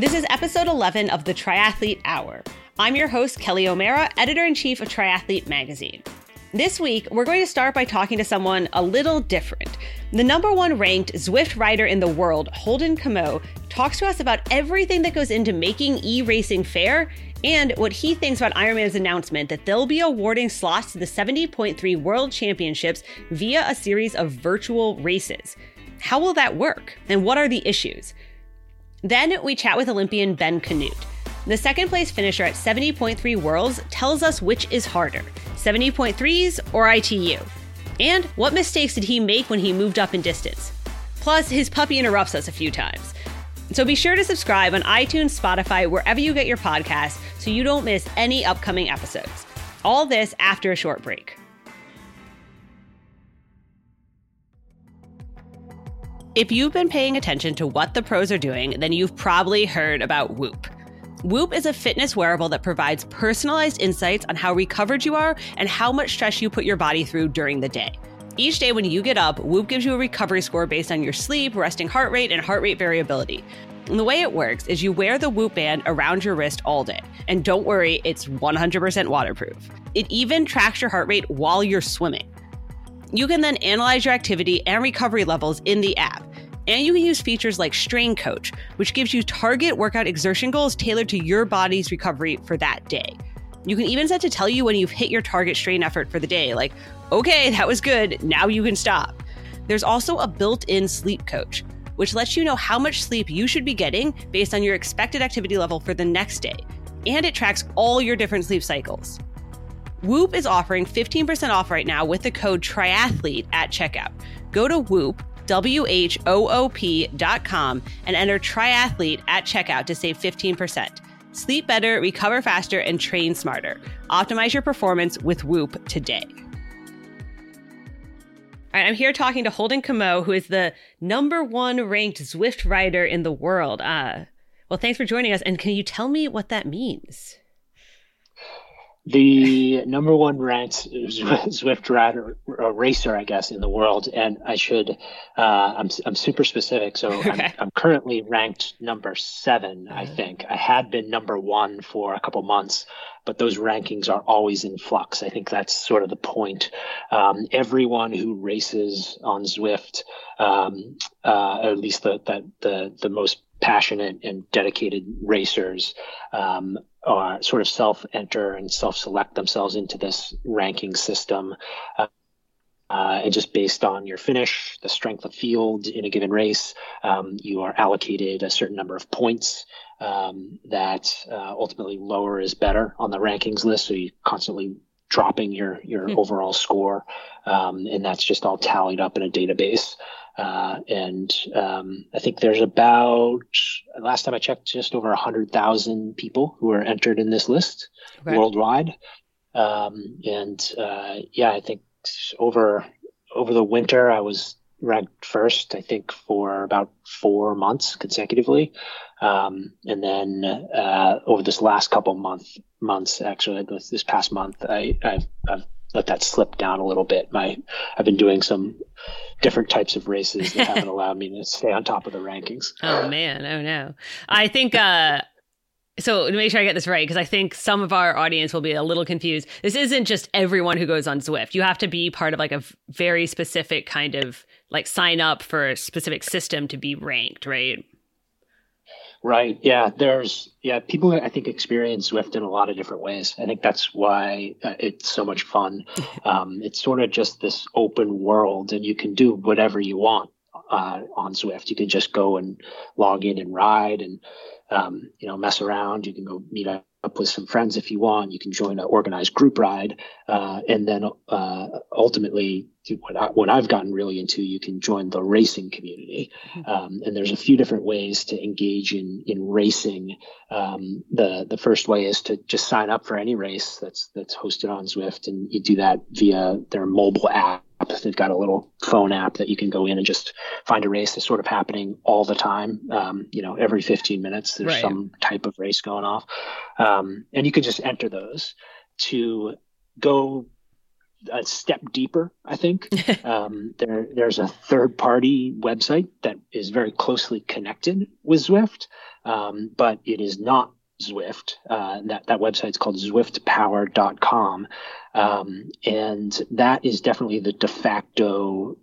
This is episode 11 of the Triathlete Hour. I'm your host, Kelly O'Mara, editor-in-chief of Triathlete Magazine. This week, we're going to start by talking to someone a little different. The number one ranked Zwift rider in the world, Holden Comeau, talks to us about everything that goes into making e-racing fair and what he thinks about Ironman's announcement that they'll be awarding slots to the 70.3 World Championships via a series of virtual races. How will that work? And what are the issues? Then we chat with Olympian Ben Canute. The second place finisher at 70.3 Worlds tells us which is harder, 70.3s or ITU, and what mistakes did he make when he moved up in distance. Plus, his puppy interrupts us a few times. So be sure to subscribe on iTunes, Spotify, wherever you get your podcasts so you don't miss any upcoming episodes. All this after a short break. If you've been paying attention to what the pros are doing, then you've probably heard about Whoop. Whoop is a fitness wearable that provides personalized insights on how recovered you are and how much stress you put your body through during the day. Each day when you get up, Whoop gives you a recovery score based on your sleep, resting heart rate, and heart rate variability. And the way it works is you wear the Whoop band around your wrist all day. And don't worry, it's 100% waterproof. It even tracks your heart rate while you're swimming. You can then analyze your activity and recovery levels in the app. And you can use features like Strain Coach, which gives you target workout exertion goals tailored to your body's recovery for that day. You can even set to tell you when you've hit your target strain effort for the day, like, okay, that was good, now you can stop. There's also a built-in sleep coach, which lets you know how much sleep you should be getting based on your expected activity level for the next day. And it tracks all your different sleep cycles. Whoop is offering 15% off right now with the code TRIATHLETE at checkout. Go to Whoop, WHOOP.com and enter triathlete at checkout to save 15%. Sleep better, recover faster, and train smarter. Optimize your performance with Whoop today. All right, I'm here talking to Holden Comeau, who is the number one ranked Zwift rider in the world. Well, thanks for joining us. And can you tell me what that means? The number one ranked Zwift rider, racer, I guess, in the world, and I should, I'm super specific. So okay. I'm currently ranked number 7, I think. I had been number 1 for a couple months, but those rankings are always in flux. I think that's sort of the point. Everyone who races on Zwift, at least the most passionate and dedicated racers, are sort of self-enter and self-select themselves into this ranking system. And just based on your finish, the strength of field in a given race, you are allocated a certain number of points that ultimately lower is better on the rankings list. So you constantly dropping your overall score. And that's just all tallied up in a database. I think there's about, last time I checked, just over 100,000 people who are entered in this list worldwide. I think over the winter, I was ranked first, I think, for about 4 months consecutively. Over this last couple months, actually, this past month, I've let that slip down a little bit. I've been doing some different types of races that haven't allowed me to stay on top of the rankings. Oh man. Oh no. I think, so to make sure I get this right, because I think some of our audience will be a little confused. This isn't just everyone who goes on Zwift. You have to be part of like a very specific kind of like sign up for a specific system to be ranked, right? Right. Yeah. People, I think, experience Zwift in a lot of different ways. I think that's why it's so much fun. It's sort of just this open world and you can do whatever you want on Zwift. You can just go and log in and ride and, mess around. You can go meet up with some friends if you want. You can join an organized group ride. And then ultimately, what I've gotten really into, you can join the racing community. And there's a few different ways to engage in racing. The first way is to just sign up for any race that's hosted on Zwift. And you do that via their mobile app. They've got a little phone app that you can go in and just find a race that's sort of happening all the time. Every 15 minutes, there's some type of race going off. And you can just enter those to go a step deeper, I think. There's a third-party website that is very closely connected with Zwift, but it is not Zwift. That website's called Zwiftpower.com, and that is definitely the de facto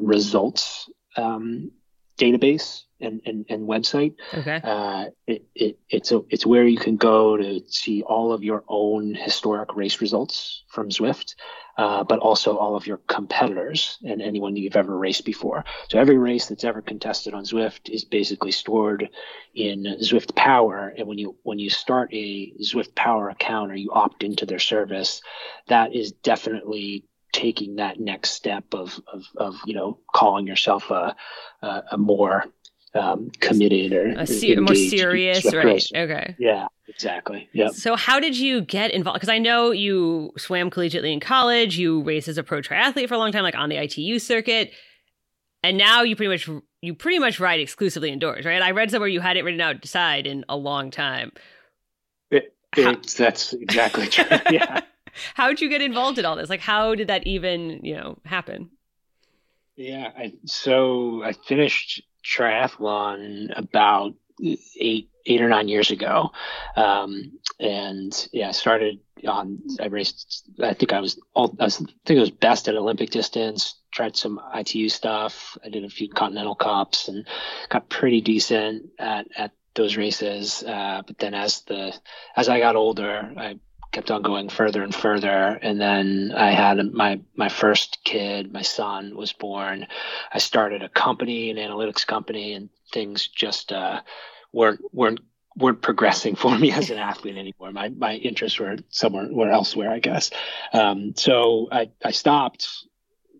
results database and website. Okay. It's where you can go to see all of your own historic race results from Zwift, but also all of your competitors and anyone you've ever raced before. So every race that's ever contested on Zwift is basically stored in Zwift Power. And when you start a Zwift Power account or you opt into their service, that is definitely taking that next step of calling yourself a more committed or more serious, right? Race. Okay. Yeah, exactly. Yep. So how did you get involved? Because I know you swam collegiately in college, you raced as a pro triathlete for a long time, like on the ITU circuit, and now you pretty much ride exclusively indoors, right? I read somewhere you hadn't ridden outside in a long time. That's exactly true. Yeah. How did you get involved in all this? Like, how did that even, happen? Yeah. I finished triathlon about eight or nine years ago. I think I was best at Olympic distance, tried some ITU stuff. I did a few continental cups and got pretty decent at those races. But then as I got older, I kept on going further and further. And then I had my first kid, my son was born. I started a company, an analytics company, and things just weren't progressing for me as an athlete anymore. My interests were somewhere elsewhere, I guess. So I stopped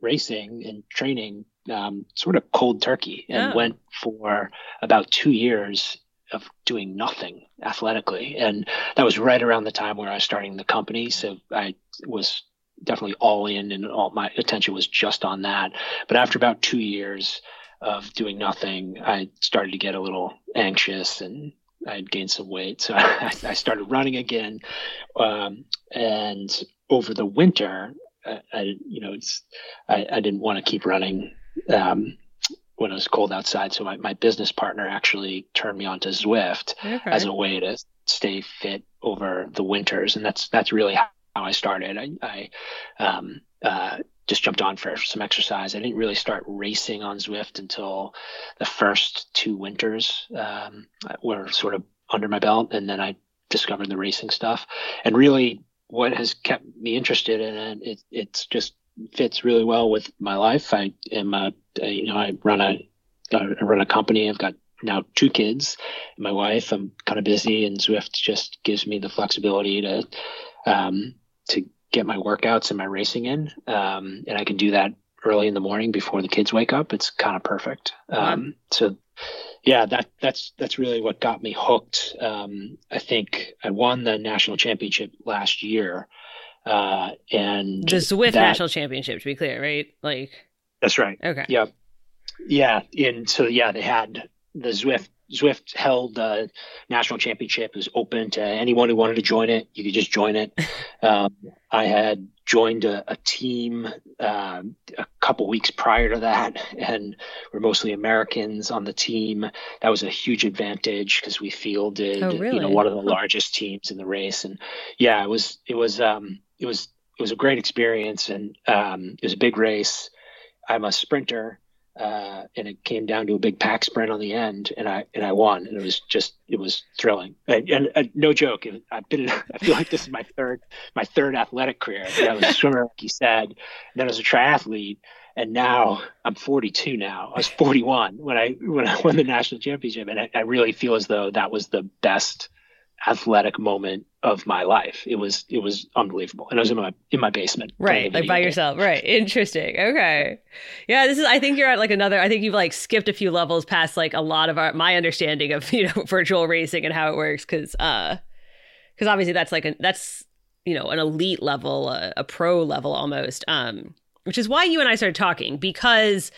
racing and training sort of cold turkey and went for about 2 years of doing nothing athletically. And that was right around the time where I was starting the company. So I was definitely all in and all my attention was just on that. But after about 2 years of doing nothing, I started to get a little anxious and I had gained some weight. So I started running again. And over the winter, I didn't want to keep running, when it was cold outside. So my business partner actually turned me on to Zwift as a way to stay fit over the winters. And that's really how I started. I just jumped on for some exercise. I didn't really start racing on Zwift until the first two winters were sort of under my belt. And then I discovered the racing stuff, and really what has kept me interested in it. It's just fits really well with my life. I am I run a company. I've got now 2 kids and my wife. I'm kind of busy, and Zwift just gives me the flexibility to get my workouts and my racing in. And I can do that early in the morning before the kids wake up. It's kind of perfect. So yeah, that's really what got me hooked. I think I won the national championship last year. And the Zwift national championship, to be clear, right? Like, that's right. Okay. Yep. Yeah. And so, yeah, they had the Zwift held the national championship. It was open to anyone who wanted to join it. You could just join it. I had joined a team a couple weeks prior to that, and we're mostly Americans on the team. That was a huge advantage because we fielded one of the largest teams in the race. And yeah, it was a great experience, and it was a big race. I'm a sprinter. And it came down to a big pack sprint on the end, and I won, and it was thrilling. And no joke, I feel like this is my third athletic career. I was a swimmer, like you said, and then I was a triathlete, and now I'm 42 now. I was 41 when I won the national championship, and I really feel as though that was the best athletic moment of my life. It was unbelievable, and I was in my basement, right? Like by yourself, right? Interesting. Okay, yeah. This is. I think you're at like another. I think you've like skipped a few levels past like a lot of my understanding of virtual racing and how it works, because obviously that's like an elite level, a pro level almost, which is why you and I started talking, because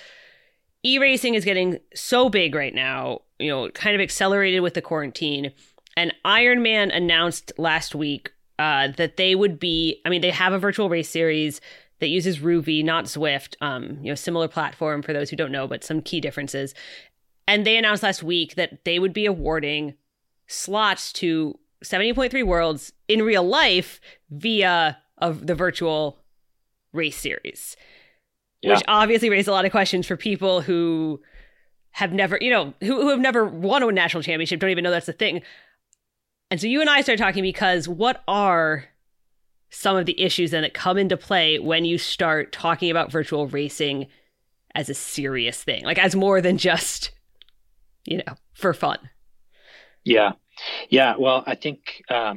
e-racing is getting so big right now. Kind of accelerated with the quarantine. And Ironman announced last week that they would be, they have a virtual race series. that uses Ruby, not Zwift, similar platform for those who don't know, but some key differences. And they announced last week that they would be awarding slots to 70.3 Worlds in real life via of the virtual race series, which obviously raised a lot of questions for people who have never, who have never won a national championship, don't even know that's a thing. And so you and I started talking because what are some of the issues then that come into play when you start talking about virtual racing as a serious thing, like as more than just, for fun? Yeah. Yeah. Well, I think I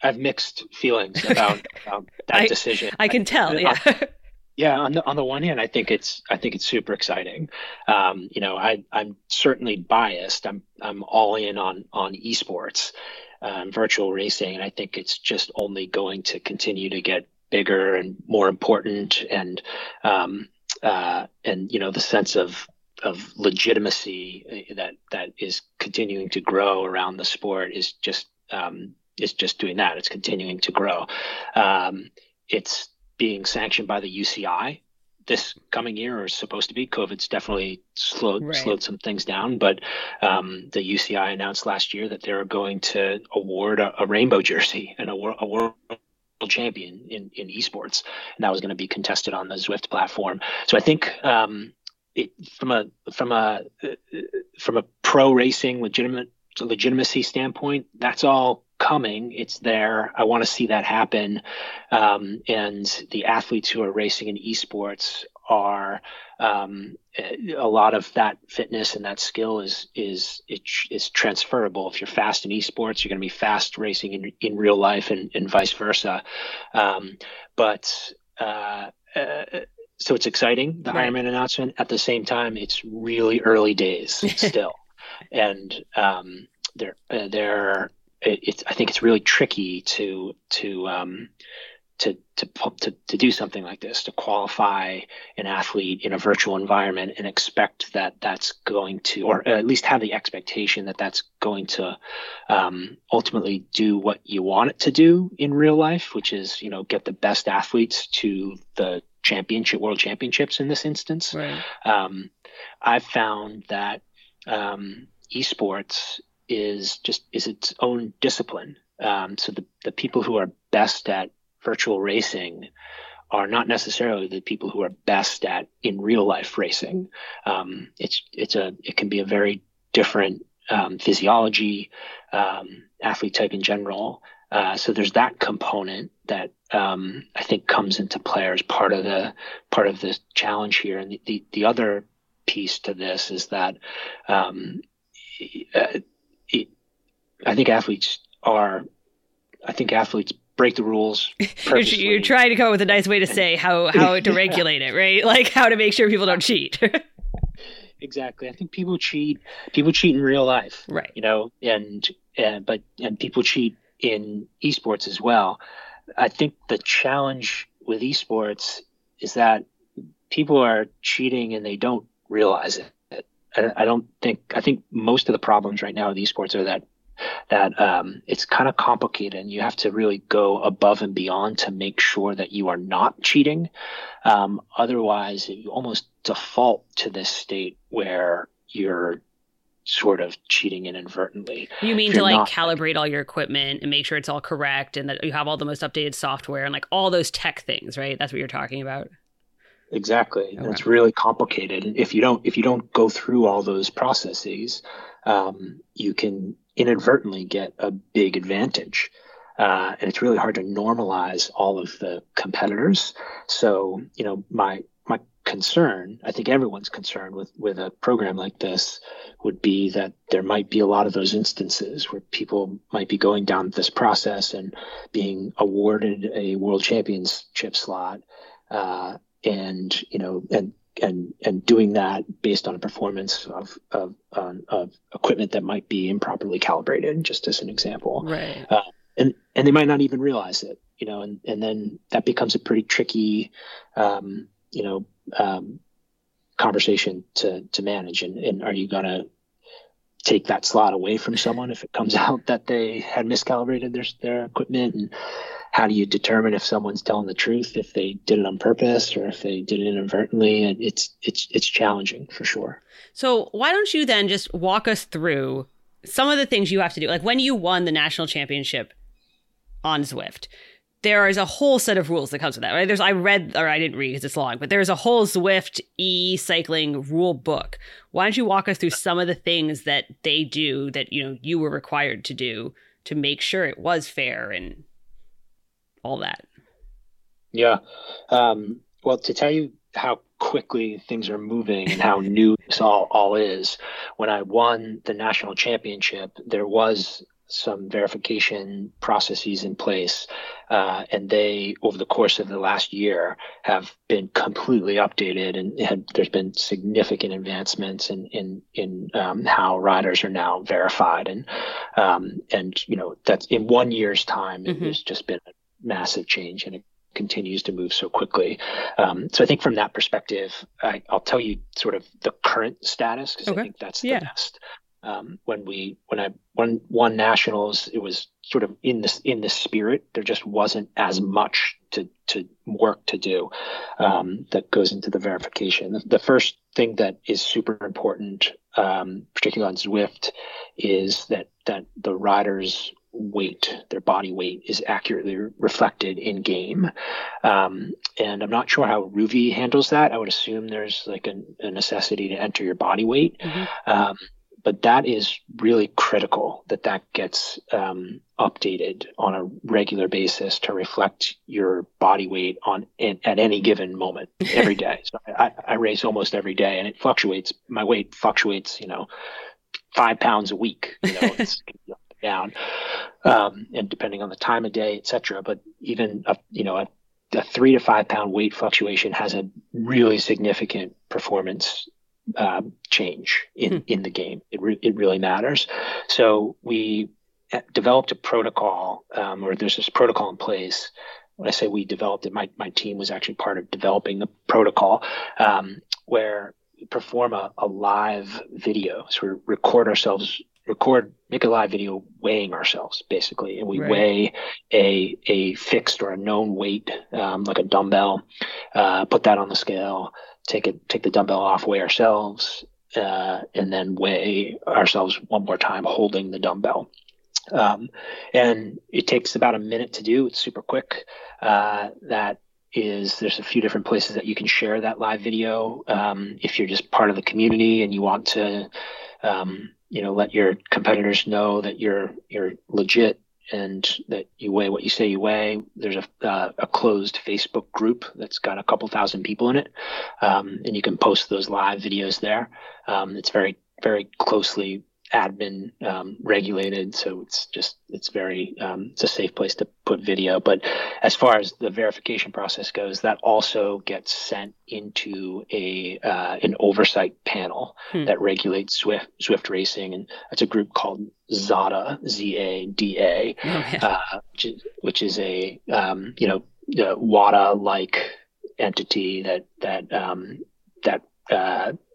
have mixed feelings about that decision. I can tell. Yeah. Yeah. On the one hand, I think it's super exciting. I'm certainly biased. I'm all in on esports, virtual racing. And I think it's just only going to continue to get bigger and more important, and the sense of legitimacy that is continuing to grow around the sport is just doing that. It's continuing to grow. It's being sanctioned by the UCI this coming year, or is supposed to be. COVID's definitely slowed some things down, but the UCI announced last year that they're going to award a rainbow jersey and a world champion in esports, and that was going to be contested on the Zwift platform. So I think from a pro racing legitimacy standpoint, that's all coming. It's there. I want to see that happen. And the athletes who are racing in esports are a lot of that fitness and that skill is transferable. If you're fast in esports, you're going to be fast racing in real life, and vice versa. So it's exciting, the Ironman announcement. At the same time, it's really early days still, and I think it's really tricky to do something like this, to qualify an athlete in a virtual environment and expect that that's going to, or at least have the expectation that that's going to ultimately do what you want it to do in real life, which is get the best athletes to the world championships in this instance. Right. I've found that esports is its own discipline. So the people who are best at virtual racing are not necessarily the people who are best at in real life racing. It can be a very different physiology, athlete type in general. So there's that component that I think comes into play as part of the challenge here. And the other piece to this is that I think athletes break the rules purposely. You're trying to come up with a nice way to say how to regulate it, right? Like how to make sure people don't cheat. Exactly. I think people cheat in real life, right? And people cheat in esports as well. I think the challenge with esports is that people are cheating and they don't realize it. I think most of the problems right now with esports are that it's kind of complicated, and you have to really go above and beyond to make sure that you are not cheating. Otherwise, you almost default to this state where you're sort of cheating inadvertently. You mean to calibrate all your equipment and make sure it's all correct and that you have all the most updated software and like all those tech things, right? That's what you're talking about. Exactly. Okay. And it's really complicated. And if you don't go through all those processes, you can inadvertently get a big advantage. And it's really hard to normalize all of the competitors. So, my concern, I think everyone's concern with a program like this, would be that there might be a lot of those instances where people might be going down this process and being awarded a world championship slot, and doing that based on a performance of equipment that might be improperly calibrated, just as an example. Right. And they might not even realize it, and then that becomes a pretty tricky conversation to manage, and are you gonna take that slot away from someone if it comes out that they had miscalibrated their equipment? And how do you determine if someone's telling the truth, if they did it on purpose or if they did it inadvertently? And it's challenging for sure. So why don't you then just walk us through some of the things you have to do? Like when you won the national championship on Zwift, there is a whole set of rules that comes with that, right? I didn't read because it's long, but there's a whole Zwift e-cycling rule book. Why don't you walk us through some of the things that they do that, you know, you were required to do to make sure it was fair and all that? Yeah. Well, to tell you how quickly things are moving and how new this all is, when I won the national championship, there was some verification processes in place, and they, over the course of the last year, have been completely updated, and there's been significant advancements in how riders are now verified, and you know, that's in 1 year's time. Mm-hmm. It's just been a massive change, and it continues to move so quickly. So I think from that perspective, I'll tell you sort of the current status, because okay. I think that's the best. When I won nationals, it was sort of in this spirit. There just wasn't as much to work to do that goes into the verification. The first thing that is super important, particularly on Zwift, is that the riders' weight, their body weight, is accurately reflected in game. And I'm not sure how Ruby handles that. I would assume there's like a necessity to enter your body weight. Mm-hmm. But that is really critical that gets updated on a regular basis to reflect your body weight at any given moment every day. So I race almost every day, and it fluctuates. My weight fluctuates, you know, 5 pounds a week. You know, it's up and down, and depending on the time of day, et cetera. But even a 3 to 5 pound weight fluctuation has a really significant performance change in the game. It really matters. So we developed a protocol, or there's this protocol in place. When I say we developed it, my team was actually part of developing the protocol, where we perform a live video. So we make a live video weighing ourselves, basically. And we weigh a fixed or a known weight, like a dumbbell, put that on the scale, take the dumbbell off, weigh ourselves, and then weigh ourselves one more time, holding the dumbbell. And it takes about a minute to do. It's super quick. There's a few different places that you can share that live video. If you're just part of the community and you want to, let your competitors know that you're legit and that you weigh what you say you weigh. There's a closed Facebook group that's got a couple thousand people in it, and you can post those live videos there. It's very, very closely admin regulated, so it's very it's a safe place to put video. But as far as the verification process goes, that also gets sent into an oversight panel that regulates Zwift racing, and that's a group called Zada, Z-A-D-A, which is a WADA like entity that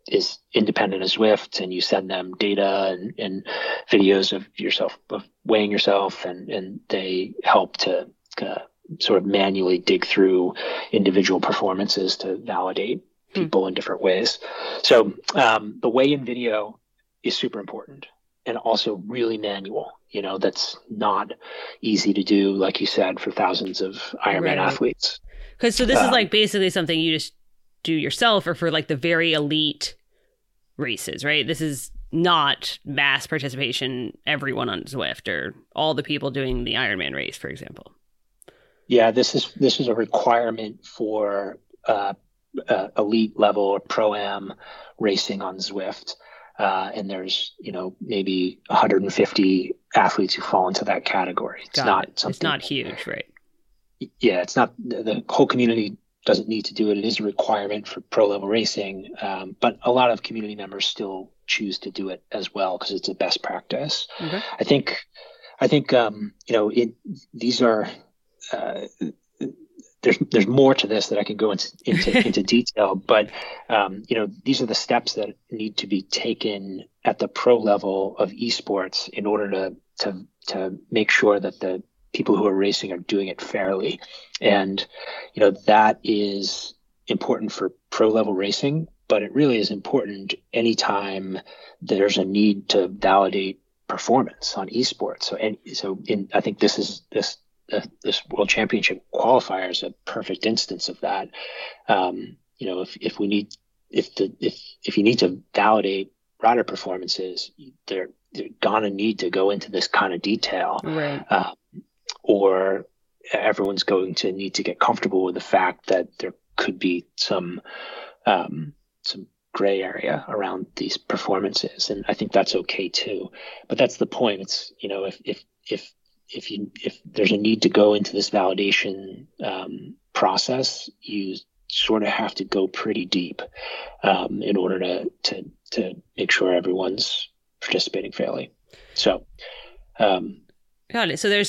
is independent of Zwift, and you send them data and videos of yourself, of weighing yourself, and they help to sort of manually dig through individual performances to validate people in different ways. So the weigh-in video is super important and also really manual. You know, that's not easy to do, like you said, for thousands of Ironman athletes. So this is like basically something you just do yourself, or for like the very elite races, right? This is not mass participation, everyone on Zwift or all the people doing the Ironman race, for example. Yeah, this is a requirement for elite level or pro-am racing on Zwift. And there's, maybe 150 athletes who fall into that category. It's not huge, right? Yeah, it's not, the whole community doesn't need to do it. It is a requirement for pro level racing, but a lot of community members still choose to do it as well because it's a best practice. Mm-hmm. I think these are there's more to this that I can go into detail, but these are the steps that need to be taken at the pro level of esports in order to make sure that the people who are racing are doing it fairly. And that is important for pro level racing, but it really is important anytime there's a need to validate performance on esports. I think this World Championship qualifier is a perfect instance of that. If you need to validate rider performances, they're gonna need to go into this kind of detail, right? Or everyone's going to need to get comfortable with the fact that there could be some gray area around these performances, and I think that's okay too. But that's the point. It's if there's a need to go into this validation process, you sort of have to go pretty deep in order to make sure everyone's participating fairly. So, got it. So there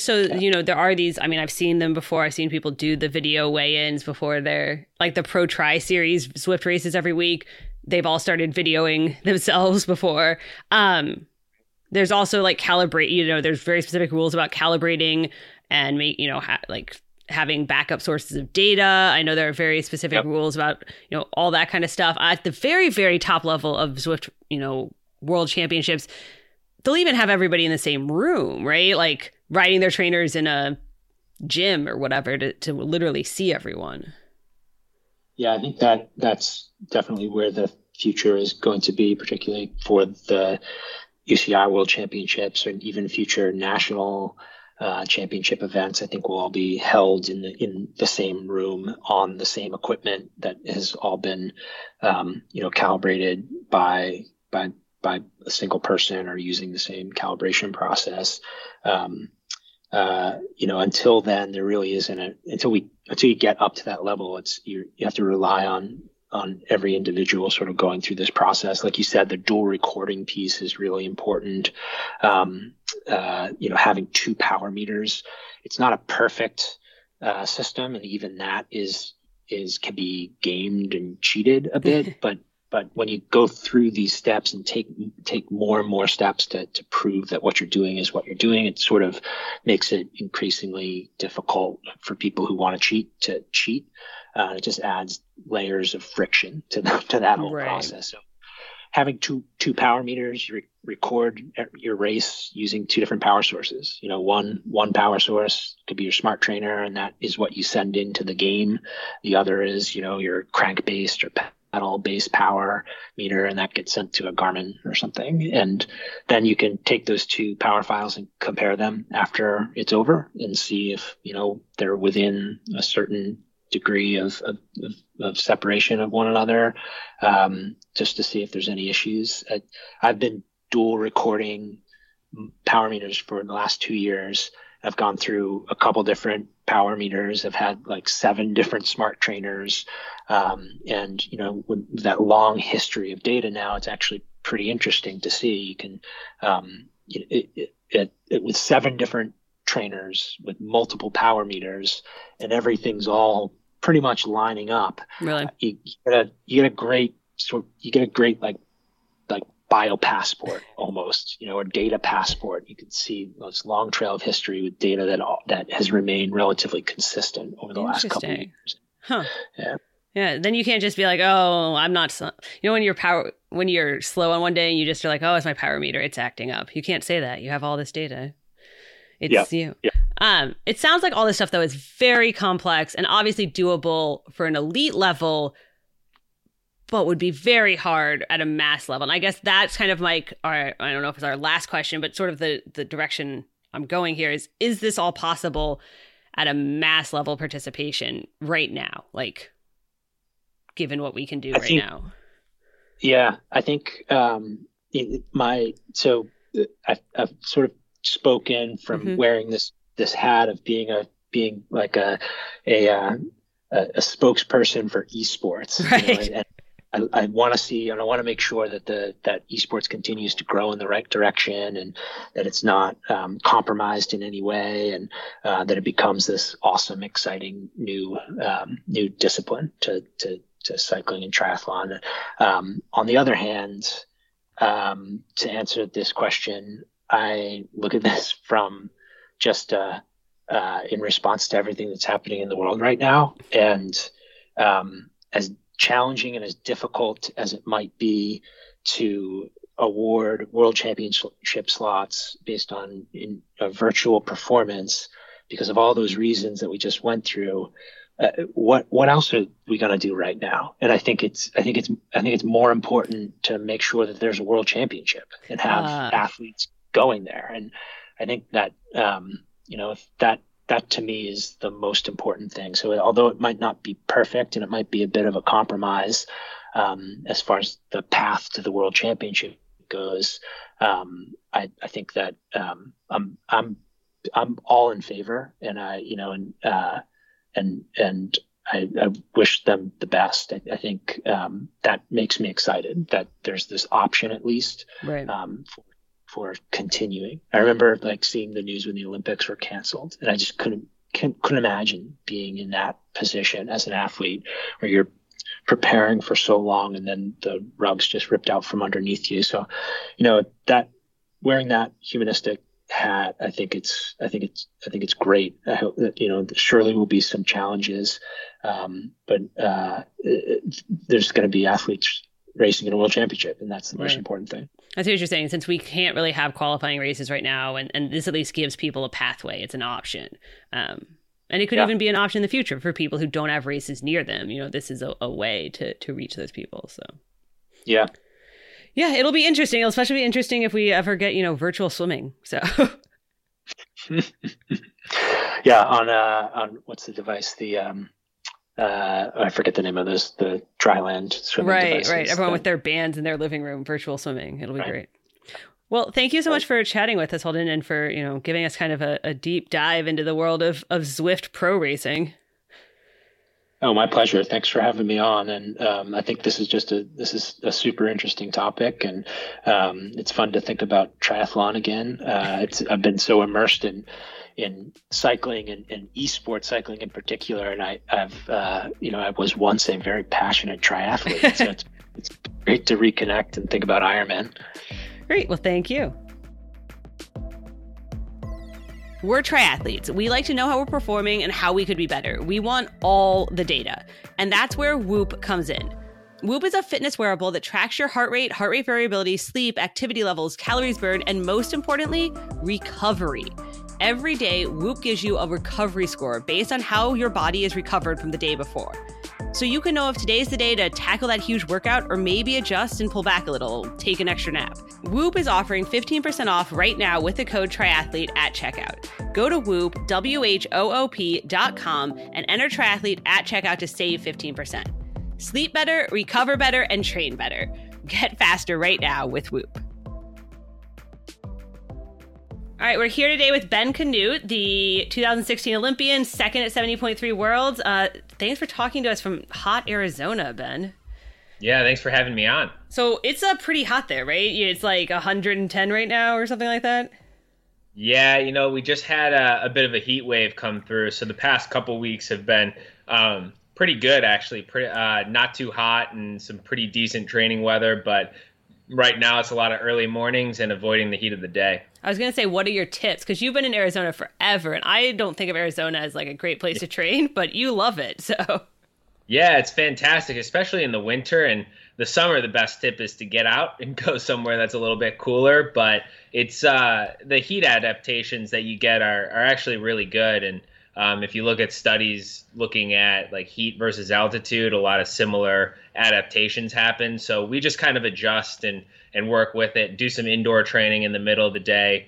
are these, I mean, I've seen them before. I've seen people do the video weigh-ins before they're like the Pro Tri Series Zwift races every week. They've all started videoing themselves before. There's also like there's very specific rules about calibrating and having backup sources of data. I know there are very specific rules about, all that kind of stuff. At the very, very top level of Zwift, World Championships, they'll even have everybody in the same room, right? Like riding their trainers in a gym or whatever to literally see everyone. Yeah, I think that's definitely where the future is going to be, particularly for the UCI World Championships and even future national championship events. I think will all be held in the same room on the same equipment that has all been, calibrated by a single person or using the same calibration process. Until then, there really isn't until you get up to that level, you have to rely on every individual sort of going through this process. Like you said, the dual recording piece is really important. Having two power meters, it's not a perfect system, and even that can be gamed and cheated a bit. But when you go through these steps and take more and more steps to prove that what you're doing is what you're doing, it sort of makes it increasingly difficult for people who want to cheat. It just adds layers of friction to that whole process. So having two power meters, you record your race using two different power sources. One power source could be your smart trainer, and that is what you send into the game. The other is your crank based or pedal base power meter, and that gets sent to a Garmin or something. And then you can take those two power files and compare them after it's over and see if, they're within a certain degree of separation of one another, just to see if there's any issues. I've been dual recording power meters for the last 2 years. I've gone through a couple different power meters. I've had like 7 different smart trainers. With that long history of data now, it's actually pretty interesting to see. You can, with 7 different trainers with multiple power meters, and everything's all pretty much lining up. Really? You get a great bio passport almost, or data passport. You can see this long trail of history with data that has remained relatively consistent over the last couple of years. Huh. Yeah. Yeah. Then you can't just be like, oh, I'm not slow. When you're slow on one day and you just are like, oh, it's my power meter, it's acting up. You can't say that. You have all this data. It's you. Yeah. It sounds like all this stuff, though, is very complex and obviously doable for an elite level, but would be very hard at a mass level. And I guess that's kind of I don't know if it's our last question, but sort of the direction I'm going here is this all possible at a mass level participation right now? Like, given what we can do now. Yeah, I think I've sort of spoken from wearing this hat of being like a spokesperson for esports, right? I want to see, and I want to make sure that that esports continues to grow in the right direction, and that it's not compromised in any way, and that it becomes this awesome, exciting new discipline to cycling and triathlon. On the other hand, to answer this question, I look at this from just in response to everything that's happening in the world right now, and as challenging and as difficult as it might be to award world championship slots based on a virtual performance because of all those reasons that we just went through, what else are we going to do right now? And I think it's more important to make sure that there's a world championship and have athletes going there. And I think that that to me is the most important thing. So although it might not be perfect and it might be a bit of a compromise as far as the path to the world championship goes, I think that I'm all in favor, and I wish them the best. I think that makes me excited that there's this option, at least, right, for continuing. I remember seeing the news when the Olympics were canceled, and I just couldn't imagine being in that position as an athlete where you're preparing for so long and then the rug's just ripped out from underneath you. So, that wearing that humanistic hat, I think it's great. I hope that, surely will be some challenges, but there's going to be athletes racing in a world championship, and that's the most important thing. I see what you're saying. Since we can't really have qualifying races right now, and this at least gives people a pathway, it's an option. And it could even be an option in the future for people who don't have races near them. This is a way to reach those people. So, yeah, it'll be interesting. It'll especially be interesting if we ever get, virtual swimming. So, yeah, on what's the device? The I forget the name of this, the dry land swimming devices. Right. Everyone with their bands in their living room, virtual swimming. It'll be great. Well, thank you so much for chatting with us, Holden, and for, giving us kind of a deep dive into the world of Zwift pro racing. Oh, my pleasure. Thanks for having me on. And I think this is a super interesting topic, and it's fun to think about triathlon again. I've been so immersed in cycling and esports cycling in particular, and I was once a very passionate triathlete. So it's great to reconnect and think about Ironman. Great. Well, thank you. We're triathletes. We like to know how we're performing and how we could be better. We want all the data. And that's where Whoop comes in. Whoop is a fitness wearable that tracks your heart rate variability, sleep, activity levels, calories burned, and most importantly, recovery. Every day, Whoop gives you a recovery score based on how your body is recovered from the day before. So you can know if today's the day to tackle that huge workout, or maybe adjust and pull back a little, take an extra nap. Whoop is offering 15% off right now with the code triathlete at checkout. Go to Whoop, WHOOP.com, and enter triathlete at checkout to save 15%. Sleep better, recover better, and train better. Get faster right now with Whoop. All right, we're here today with Ben Canute, the 2016 Olympian, second at 70.3 Worlds. Thanks for talking to us from hot Arizona, Ben. Yeah, thanks for having me on. So it's pretty hot there, right? It's 110 right now or something like that? Yeah, we just had a bit of a heat wave come through. So the past couple weeks have been pretty good, actually. Pretty, not too hot, and some pretty decent training weather. But right now it's a lot of early mornings and avoiding the heat of the day. I was going to say, what are your tips? Because you've been in Arizona forever, and I don't think of Arizona as a great place to train, but you love it. So, yeah, it's fantastic, especially in the winter and the summer. The best tip is to get out and go somewhere that's a little bit cooler. But it's the heat adaptations that you get are actually really good. And if you look at studies looking at heat versus altitude, a lot of similar adaptations happen. So we just kind of adjust and work with it, do some indoor training in the middle of the day.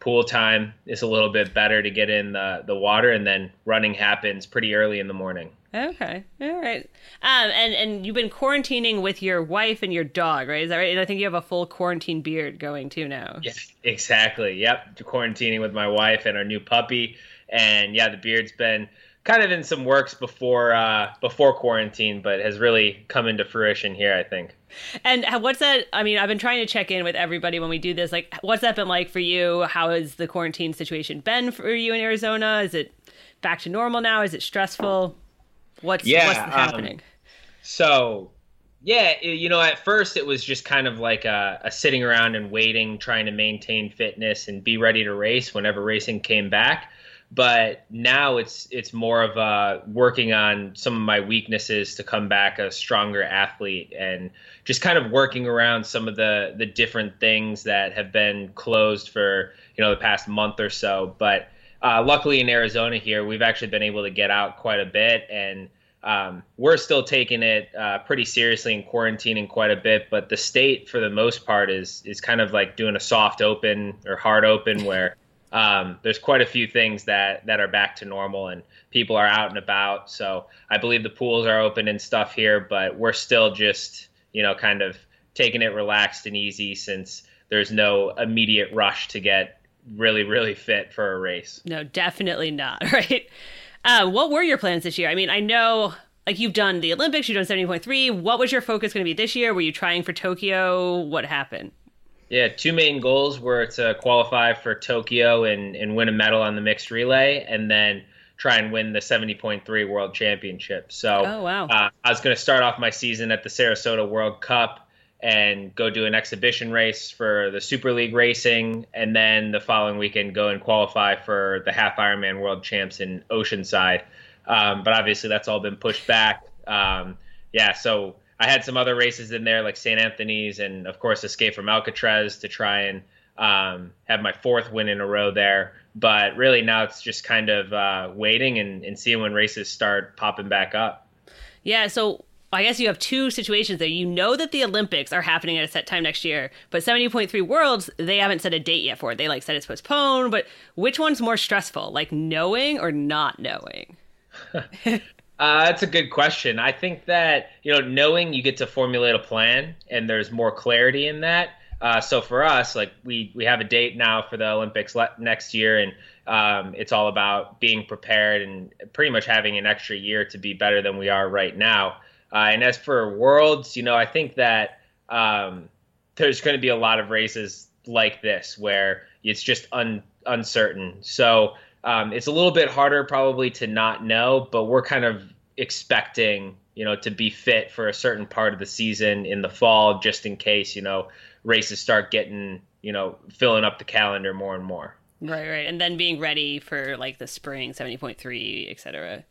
Pool time is a little bit better to get in the water, and then running happens pretty early in the morning. Okay. All right. And you've been quarantining with your wife and your dog, right? Is that right? And I think you have a full quarantine beard going too now. Yes, exactly. Yep. Quarantining with my wife and our new puppy. And yeah, the beard's been kind of in some works before quarantine, but has really come into fruition here, I think. And what's that? I mean, I've been trying to check in with everybody when we do this. Like, what's that been like for you? How has the quarantine situation been for you in Arizona? Is it back to normal now? Is it stressful? What's happening? At first it was just kind of like a sitting around and waiting, trying to maintain fitness and be ready to race whenever racing came back. But now it's more of working on some of my weaknesses to come back a stronger athlete, and just kind of working around some of the different things that have been closed for, the past month or so. But luckily in Arizona here, we've actually been able to get out quite a bit, and we're still taking it pretty seriously and quarantining quite a bit, but the state for the most part is kind of like doing a soft open or hard open where there's quite a few things that are back to normal and people are out and about. So I believe the pools are open and stuff here, but we're still just, kind of taking it relaxed and easy since there's no immediate rush to get really, really fit for a race. No, definitely not. Right. What were your plans this year? I mean, I know, like, you've done the Olympics, you've done 70.3. What was your focus going to be this year? Were you trying for Tokyo? What happened? Yeah, two main goals were to qualify for Tokyo and win a medal on the mixed relay, and then try and win the 70.3 World Championship. So I was going to start off my season at the Sarasota World Cup and go do an exhibition race for the Super League Racing, and then the following weekend go and qualify for the half Ironman World Champs in Oceanside. But obviously that's all been pushed back. So I had some other races in there like St. Anthony's and, of course, Escape from Alcatraz to try and have my fourth win in a row there. But really now it's just kind of waiting and seeing when races start popping back up. Yeah, so I guess you have two situations there. You know that the Olympics are happening at a set time next year, but 70.3 Worlds, they haven't set a date yet for it. They said it's postponed, but which one's more stressful, knowing or not knowing? That's a good question. I think that, knowing, you get to formulate a plan and there's more clarity in that. So for us, we have a date now for the Olympics next year, and it's all about being prepared and pretty much having an extra year to be better than we are right now. And as for Worlds, I think that there's going to be a lot of races like this where it's just uncertain. So it's a little bit harder probably to not know, but we're kind of expecting, to be fit for a certain part of the season in the fall, just in case, races start getting, filling up the calendar more and more. Right. And then being ready for the spring, 70.3, et cetera.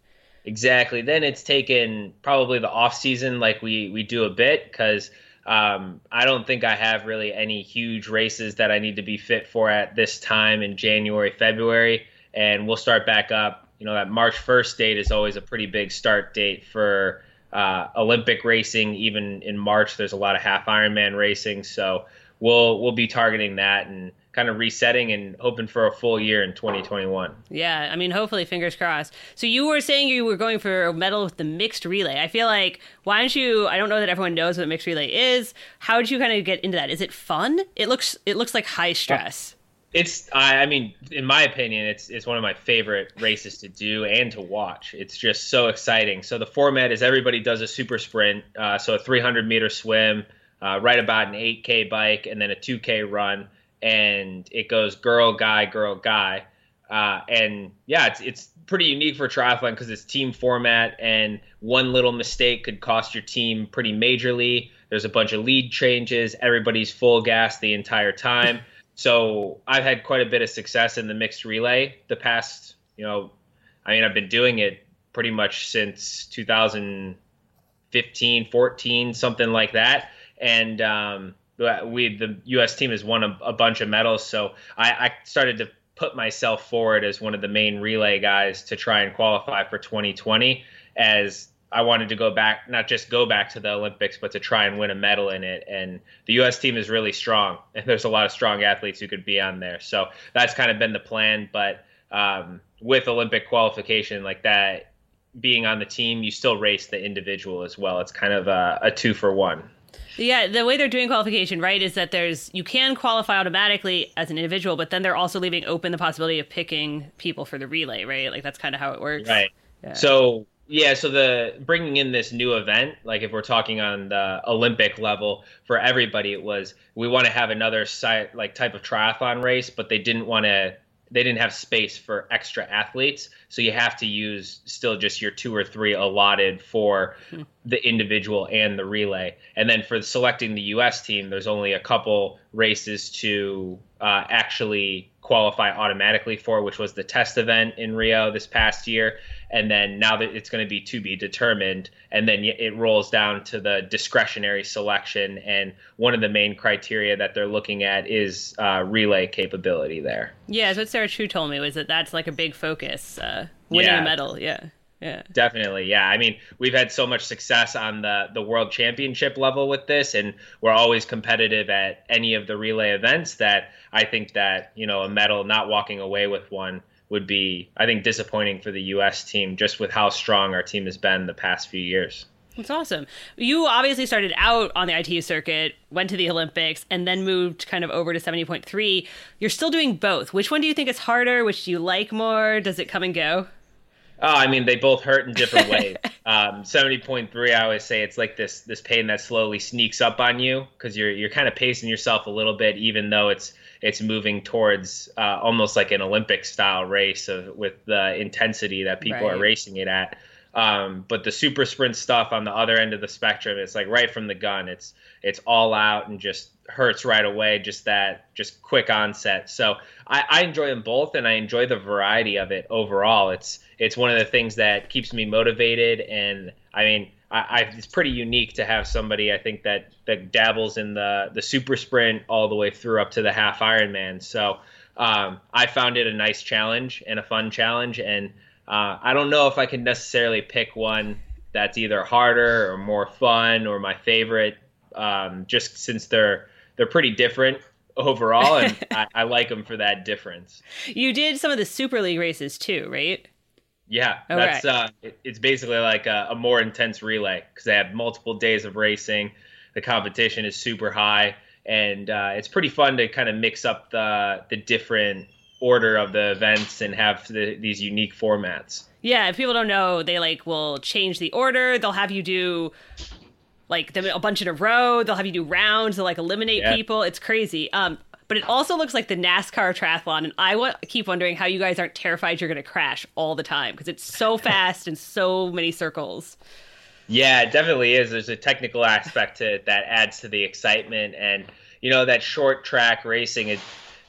Exactly. Then it's taken probably the off season we do a bit, because I don't think I have really any huge races that I need to be fit for at this time in January, February, and we'll start back up. That March 1st date is always a pretty big start date for Olympic racing. Even in March, there's a lot of half Ironman racing, so we'll be targeting that and kind of resetting and hoping for a full year in 2021. Yeah, I mean, hopefully, fingers crossed. So you were saying you were going for a medal with the mixed relay. I feel like, I don't know that everyone knows what mixed relay is. How did you kind of get into that? Is it fun? It looks like high stress. In my opinion, it's one of my favorite races to do and to watch. It's just so exciting. So the format is everybody does a super sprint, so a 300-meter swim, right about an 8K bike, and then a 2K run. And it goes girl, guy. It's pretty unique for triathlon because it's team format, and one little mistake could cost your team pretty majorly. There's a bunch of lead changes. Everybody's full gas the entire time. So I've had quite a bit of success in the mixed relay the past, I've been doing it pretty much since 2015, 14, something like that. And the U.S. team has won a bunch of medals, so I started to put myself forward as one of the main relay guys to try and qualify for 2020, as I wanted to go back, not just go back to the Olympics, but to try and win a medal in it. And the U.S. team is really strong, and there's a lot of strong athletes who could be on there. So that's kind of been the plan. But with Olympic qualification like that, being on the team, you still race the individual as well. It's kind of a 2-for-1. Yeah, the way they're doing qualification, right, is that you can qualify automatically as an individual, but then they're also leaving open the possibility of picking people for the relay, right? That's kind of how it works. Right. Yeah. So yeah, so the bringing in this new event, like if we're talking on the Olympic level for everybody, it was we want to have another site like type of triathlon race, but they didn't want to. They didn't have space for extra athletes, so you have to use still just your 2 or 3 allotted for the individual and the relay. And then for selecting the U.S. team, there's only a couple races to actually qualify automatically for, which was the test event in Rio this past year. And then now that it's going to be determined, and then it rolls down to the discretionary selection. And one of the main criteria that they're looking at is relay capability there. Yeah, that's what Sarah Chu told me, was that that's like a big focus, winning a medal. Yeah, yeah, definitely. Yeah, I mean, we've had so much success on the world championship level with this, and we're always competitive at any of the relay events that I think that, you know, a medal, not walking away with one, would be, I think, disappointing for the U.S. team, just with how strong our team has been the past few years. That's awesome. You obviously started out on the ITU circuit, went to the Olympics, and then moved kind of over to 70.3. You're still doing both. Which one do you think is harder? Which do you like more? Does it come and go? Oh, I mean, they both hurt in different ways. 70.3, I always say it's like this pain that slowly sneaks up on you because you're kind of pacing yourself a little bit, even though it's moving towards almost like an Olympic style race with the intensity that people are racing it at. But the super sprint stuff on the other end of the spectrum, it's like right from the gun. It's all out and just hurts right away. Just quick onset. So I enjoy them both, and I enjoy the variety of it overall. It's one of the things that keeps me motivated. And I mean, it's pretty unique to have somebody, I think, that dabbles in the super sprint all the way through up to the half Ironman. So I found it a nice challenge and a fun challenge. And I don't know if I can necessarily pick one that's either harder or more fun or my favorite, just since they're pretty different overall, and I like them for that difference. You did some of the Super League races too, right? Yeah, all that's right. It's basically like a more intense relay because they have multiple days of racing. The competition is super high, and it's pretty fun to kind of mix up the different order of the events and have these unique formats. Yeah, if people don't know, they like will change the order. They'll have you do like a bunch in a row. They'll have you do rounds. They'll like eliminate people. It's crazy. But it also looks like the NASCAR triathlon, and I keep wondering how you guys aren't terrified you're going to crash all the time because it's so fast and so many circles. Yeah, it definitely is. There's a technical aspect to it that adds to the excitement, and you know that short track racing is.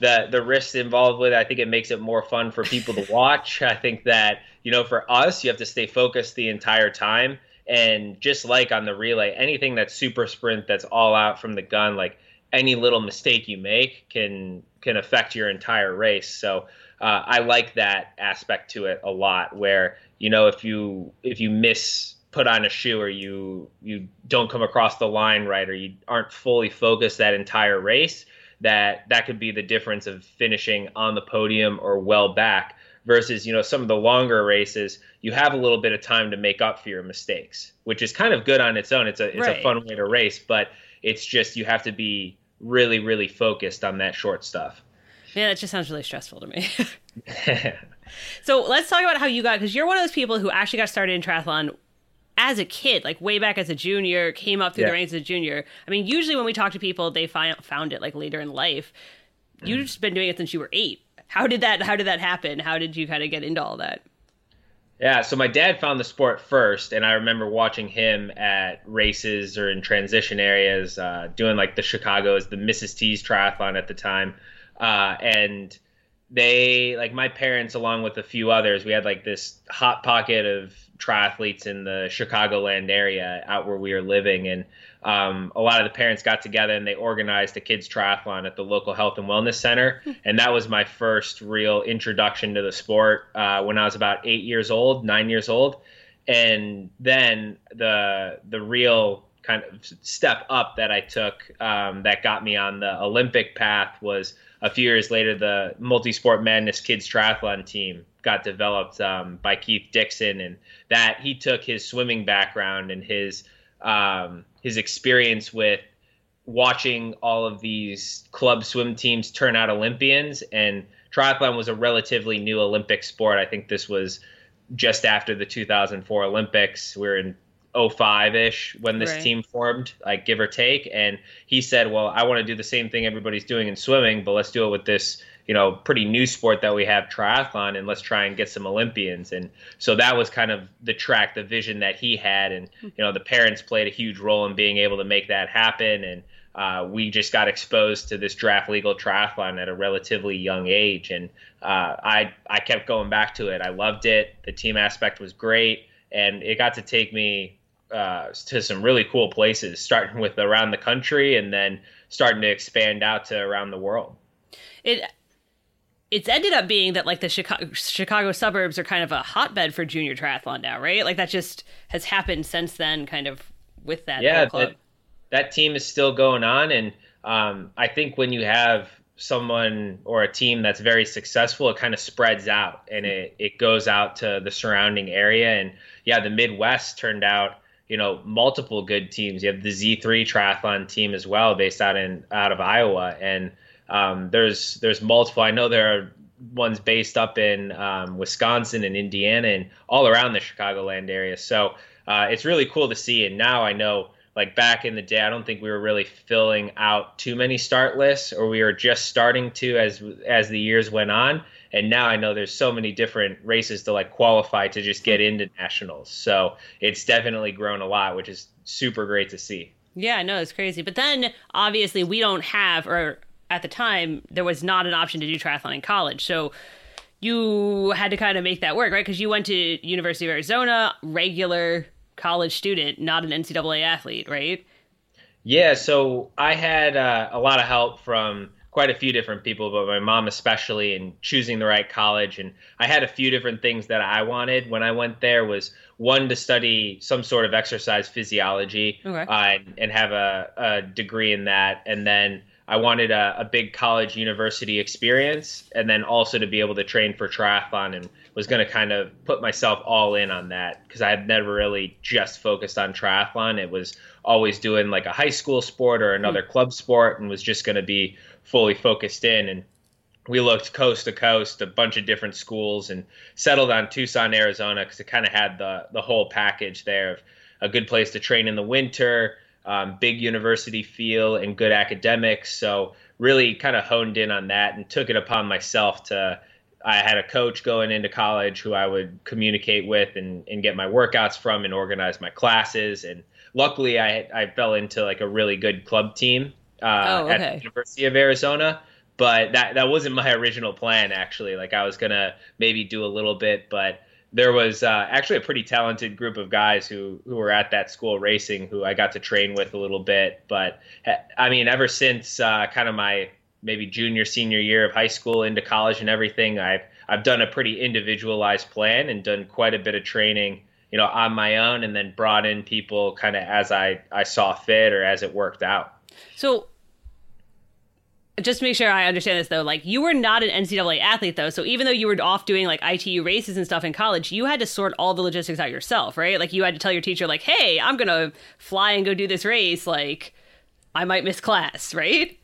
The risks involved with it, I think it makes it more fun for people to watch. I think that, you know, for us, you have to stay focused the entire time. And just like on the relay, anything that's super sprint, that's all out from the gun, like any little mistake you make can affect your entire race. So I like that aspect to it a lot, where, you know, if you miss put on a shoe, or you don't come across the line right, or you aren't fully focused that entire race, that could be the difference of finishing on the podium or well back versus, you know, some of the longer races, you have a little bit of time to make up for your mistakes, which is kind of good on its own. It's a fun way to race, but it's just you have to be really, really focused on that short stuff. Yeah, that just sounds really stressful to me. So let's talk about how you got, because you're one of those people who actually got started in triathlon as a kid, like way back as a junior, came up through the ranks as a junior. I mean, usually when we talk to people, they found it like later in life. You've just been doing it since you were 8. How did that happen? How did you kind of get into all that? Yeah, so my dad found the sport first, and I remember watching him at races or in transition areas, doing like the Chicago's, the Mrs. T's triathlon at the time. And they, like my parents, along with a few others, we had like this hot pocket of triathletes in the Chicagoland area out where we were living. And a lot of the parents got together and they organized a kids triathlon at the local health and wellness center. And that was my first real introduction to the sport when I was about 9 years old. And then the real kind of step up that I took that got me on the Olympic path was a few years later, the Multisport Madness kids triathlon team got developed by Keith Dixon, and that he took his swimming background and his experience with watching all of these club swim teams turn out Olympians. And triathlon was a relatively new Olympic sport. I think this was just after the 2004 Olympics. We were in 05-ish when this team formed, like give or take. And he said, well, I want to do the same thing everybody's doing in swimming, but let's do it with this, you know, pretty new sport that we have, triathlon, and let's try and get some Olympians. And so that was kind of the track, the vision that he had. And, you know, the parents played a huge role in being able to make that happen. And we just got exposed to this draft legal triathlon at a relatively young age. And I kept going back to it. I loved it. The team aspect was great. And it got to take me to some really cool places, starting with around the country and then starting to expand out to around the world. It's ended up being that like the Chicago suburbs are kind of a hotbed for junior triathlon now, right? Like that just has happened since then, kind of with that club. That team is still going on. And I think when you have someone or a team that's very successful, it kind of spreads out and it goes out to the surrounding area. And yeah, the Midwest turned out, you know, multiple good teams. You have the Z3 triathlon team as well, based out of Iowa, and there's multiple. I know there are ones based up in Wisconsin and Indiana and all around the Chicagoland area. So it's really cool to see. And now I know, like back in the day, I don't think we were really filling out too many start lists, or we were just starting to as the years went on. And now I know there's so many different races to like qualify to just get into nationals. So it's definitely grown a lot, which is super great to see. Yeah, no, it's crazy. But then obviously we don't have, or at the time there was not an option to do triathlon in college. So you had to kind of make that work, right? Because you went to University of Arizona, regular college student, not an NCAA athlete, right? Yeah, so I had a lot of help from quite a few different people, but my mom especially, in choosing the right college. And I had a few different things that I wanted when I went there. Was one, to study some sort of exercise physiology, and have a degree in that. And then I wanted a big college university experience, and then also to be able to train for triathlon, and was going to kind of put myself all in on that, because I had never really just focused on triathlon. It was always doing like a high school sport or another club sport, and was just going to be fully focused in. And we looked coast to coast, a bunch of different schools, and settled on Tucson, Arizona, because it kind of had the whole package there of a good place to train in the winter, big university feel, and good academics. So really kind of honed in on that, and took it upon myself to, I had a coach going into college who I would communicate with and get my workouts from and organize my classes. And luckily I fell into like a really good club team at the University of Arizona, but that wasn't my original plan, actually. Like I was going to maybe do a little bit, but there was actually a pretty talented group of guys who were at that school racing, who I got to train with a little bit. But I mean, ever since kind of my maybe junior, senior year of high school into college and everything, I've done a pretty individualized plan and done quite a bit of training, you know, on my own, and then brought in people kind of as I saw fit or as it worked out. So just to make sure I understand this, though, like you were not an NCAA athlete, though. So even though you were off doing like ITU races and stuff in college, you had to sort all the logistics out yourself, right? Like you had to tell your teacher, like, hey, I'm going to fly and go do this race. Like I might miss class, right?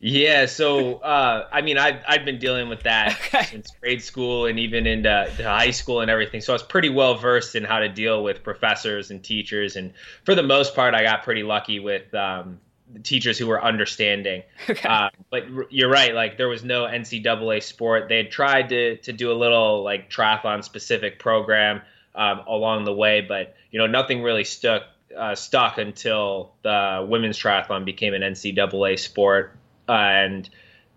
Yeah. So, I mean, I've been dealing with that since grade school and even into high school and everything. So I was pretty well versed in how to deal with professors and teachers. And for the most part, I got pretty lucky with teachers who were understanding. But you're right, like there was no NCAA sport. They had tried to do a little like triathlon specific program along the way, but you know, nothing really stuck until the women's triathlon became an NCAA sport. And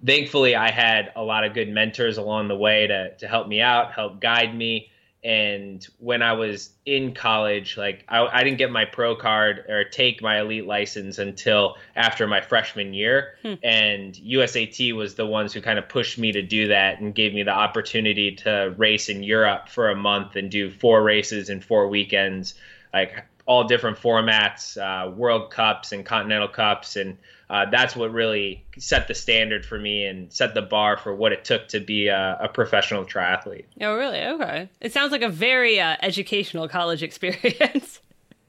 thankfully I had a lot of good mentors along the way to help me out, help guide me. And when I was in college, like I didn't get my pro card or take my elite license until after my freshman year. And USAT was the ones who kind of pushed me to do that and gave me the opportunity to race in Europe for a month and do 4 races in 4 weekends, like all different formats, World Cups and Continental Cups. And that's what really set the standard for me and set the bar for what it took to be a professional triathlete. Oh, really? Okay. It sounds like a very educational college experience.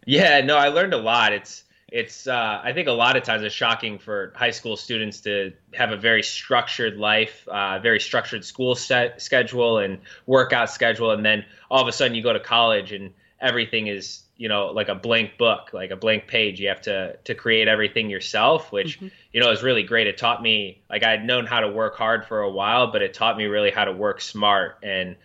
Yeah, no, I learned a lot. It's it's I think a lot of times it's shocking for high school students to have a very structured life, very structured school schedule and workout schedule, and then all of a sudden you go to college and everything is, you know, like a blank book, like a blank page. You have to create everything yourself, which, mm-hmm. you know, is really great. It taught me, like, I had known how to work hard for a while, but it taught me really how to work smart. And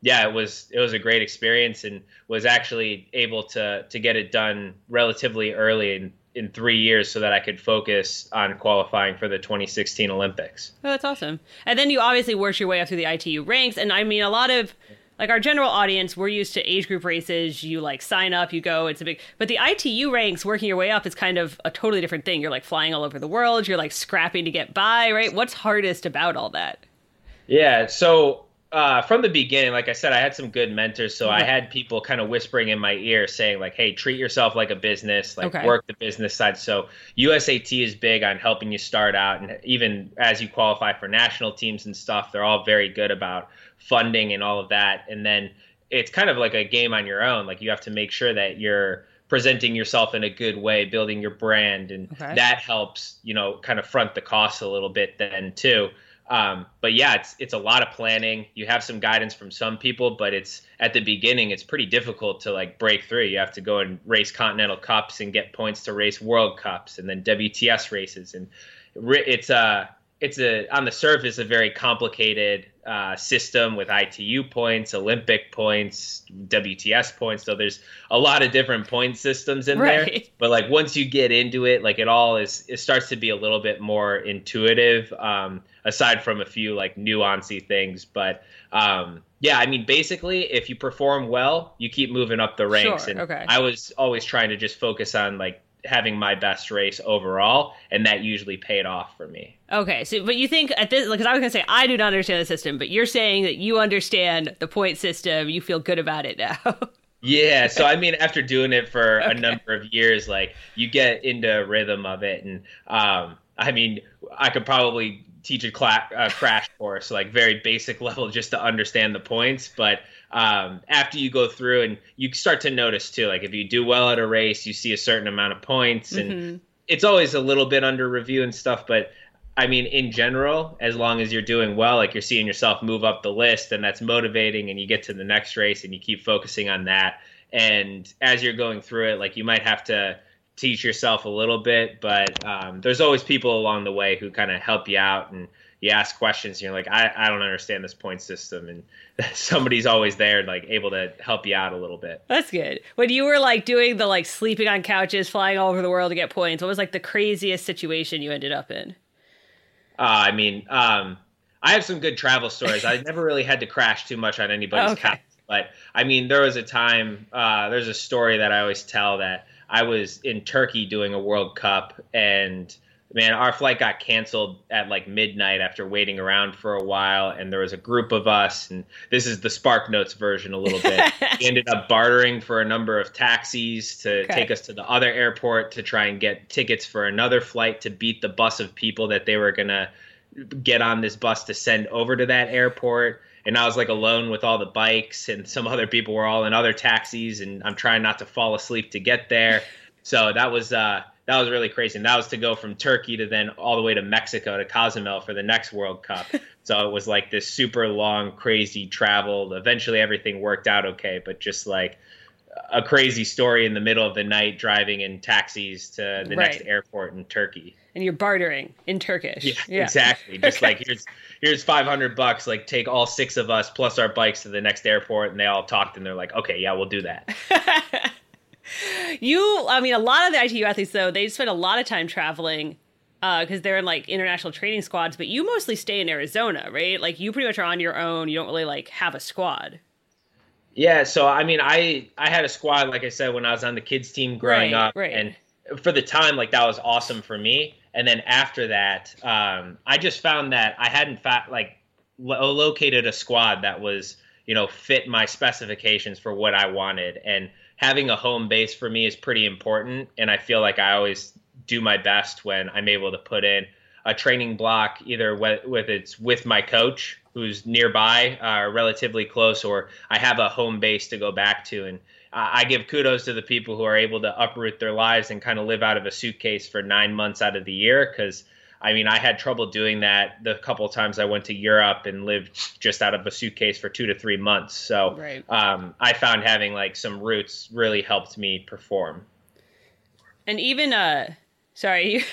yeah, it was a great experience, and was actually able to get it done relatively early in 3 years so that I could focus on qualifying for the 2016 Olympics. Oh, that's awesome. And then you obviously worked your way up through the ITU ranks. And I mean, a lot of, like, our general audience, we're used to age group races. You, like, sign up, you go, it's a big, but the ITU ranks, working your way up, is kind of a totally different thing. You're, like, flying all over the world. You're, like, scrapping to get by, right? What's hardest about all that? Yeah. So, from the beginning, like I said, I had some good mentors. So I had people kind of whispering in my ear saying, like, hey, treat yourself like a business, like, work the business side. So USAT is big on helping you start out. And even as you qualify for national teams and stuff, they're all very good about funding and all of that. And then it's kind of like a game on your own. Like, you have to make sure that you're presenting yourself in a good way, building your brand. And that helps, you know, kind of front the cost a little bit then too. But yeah, it's a lot of planning. You have some guidance from some people, but it's at the beginning, it's pretty difficult to, like, break through. You have to go and race Continental Cups and get points to race World Cups and then WTS races. And it's on the surface, a very complicated, system with ITU points, Olympic points, WTS points. So there's a lot of different point systems in there, but, like, once you get into it, like, it all is, it starts to be a little bit more intuitive, aside from a few, like, nuancy things. But, yeah, I mean, basically, if you perform well, you keep moving up the ranks. Sure, and I was always trying to just focus on, like, having my best race overall, and that usually paid off for me. Okay, so, but you think at this, because I was going to say, I do not understand the system, but you're saying that you understand the point system, you feel good about it now. Yeah, so I mean, after doing it for a number of years, like, you get into a rhythm of it, and I mean, I could probably teach a crash course, like, very basic level, just to understand the points, but after you go through, and you start to notice too, like, if you do well at a race, you see a certain amount of points, and it's always a little bit under review and stuff, but I mean, in general, as long as you're doing well, like, you're seeing yourself move up the list, and that's motivating, and you get to the next race and you keep focusing on that. And as you're going through it, like, you might have to teach yourself a little bit, but there's always people along the way who kind of help you out, and you ask questions, and you're like, I don't understand this point system. And somebody's always there, like, able to help you out a little bit. That's good. When you were, like, doing the, like, sleeping on couches, flying all over the world to get points, what was, like, the craziest situation you ended up in? I mean, I have some good travel stories. I never really had to crash too much on anybody's couch. But I mean, there was a time, there's a story that I always tell, that I was in Turkey doing a World Cup, and man, our flight got canceled at, like, midnight after waiting around for a while, and there was a group of us, and this is the SparkNotes version a little bit. We ended up bartering for a number of taxis to take us to the other airport to try and get tickets for another flight to beat the bus of people that they were going to get on this bus to send over to that airport. And I was, like, alone with all the bikes, and some other people were all in other taxis, and I'm trying not to fall asleep to get there. So that was really crazy. And that was to go from Turkey to then all the way to Mexico, to Cozumel, for the next World Cup. So it was, like, this super long, crazy travel. Eventually everything worked out okay, but just, like, a crazy story in the middle of the night, driving in taxis to the next airport in Turkey. And you're bartering in Turkish. Yeah. Exactly. Just like, here's $500, like, take all six of us plus our bikes to the next airport. And they all talked, and they're like, okay, yeah, we'll do that. I mean, a lot of the ITU athletes, though, they spend a lot of time traveling because they're in, like, international training squads, but you mostly stay in Arizona, right? Like, you pretty much are on your own. You don't really, like, have a squad. Yeah. So, I mean, I had a squad, like I said, when I was on the kids team growing up. Right. And for the time, like, that was awesome for me. And then after that, I just found that I hadn't located a squad that was, you know, fit my specifications for what I wanted. And having a home base for me is pretty important, and I feel like I always do my best when I'm able to put in a training block, either whether it's with my coach who's nearby, relatively close, or I have a home base to go back to. And I give kudos to the people who are able to uproot their lives and kind of live out of a suitcase for 9 months out of the year, because I mean, I had trouble doing that the couple of times I went to Europe and lived just out of a suitcase for 2 to 3 months. So right. I found having like some roots really helped me perform. And even, sorry,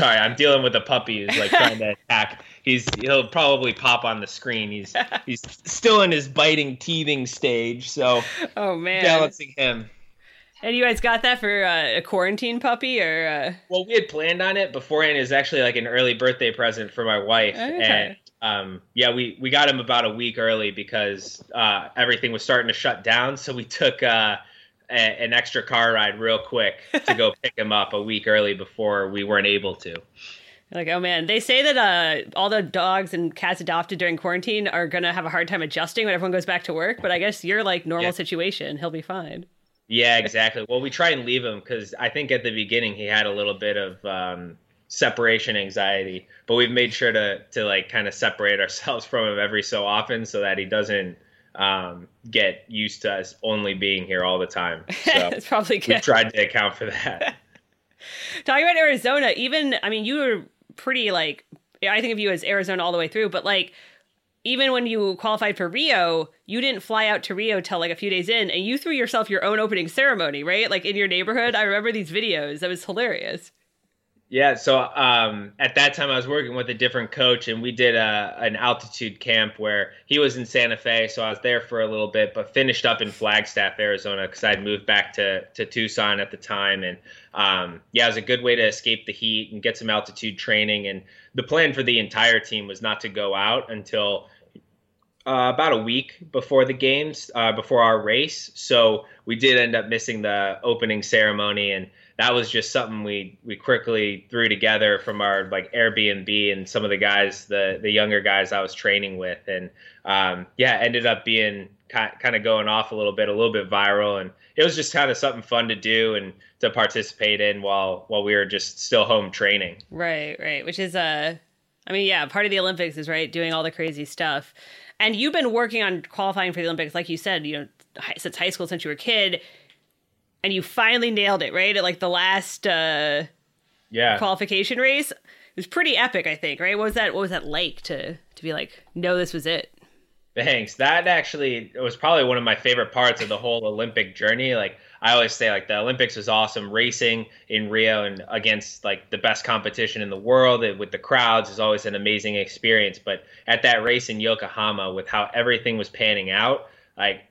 I'm dealing with a puppy who's like trying to attack. He'll probably pop on the screen. He's still in his biting, teething stage. So balancing him. And you guys got that for a quarantine puppy, or? Well, we had planned on it beforehand. It was actually like an early birthday present for my wife. Okay. And we got him about a week early because everything was starting to shut down. So we took an extra car ride real quick to go pick him up a week early before we weren't able to. Like, oh man, they say that all the dogs and cats adopted during quarantine are going to have a hard time adjusting when everyone goes back to work. But I guess you're like normal situation. He'll be fine. Yeah, exactly. Well, we try and leave him because I think at the beginning he had a little bit of separation anxiety, but we've made sure to like kind of separate ourselves from him every so often so that he doesn't get used to us only being here all the time. So it's probably good. We've tried to account for that. Talking about Arizona, you were pretty like, I think of you as Arizona all the way through, but like, even when you qualified for Rio, you didn't fly out to Rio till like a few days in, and you threw yourself your own opening ceremony, right? Like in your neighborhood. I remember these videos. That was hilarious. Yeah. So at that time I was working with a different coach, and we did an altitude camp where he was in Santa Fe. So I was there for a little bit, but finished up in Flagstaff, Arizona, because I'd moved back to Tucson at the time. And it was a good way to escape the heat and get some altitude training. And the plan for the entire team was not to go out until about a week before the games, before our race. So we did end up missing the opening ceremony, and that was just something we quickly threw together from our like Airbnb and some of the guys, the younger guys I was training with. And ended up being kind of going off a little bit viral, and it was just kind of something fun to do and to participate in while we were just still home training. Right, which is part of the Olympics is right, doing all the crazy stuff. And you've been working on qualifying for the Olympics, like you said, since high school, since you were a kid, and you finally nailed it, right? At like the last qualification race. It was pretty epic, I think, right? What was that like to be like, no, this was it? Thanks. That actually was probably one of my favorite parts of the whole Olympic journey. Like I always say, like the Olympics was awesome. Racing in Rio and against like the best competition in the world with the crowds is always an amazing experience. But at that race in Yokohama, with how everything was panning out, like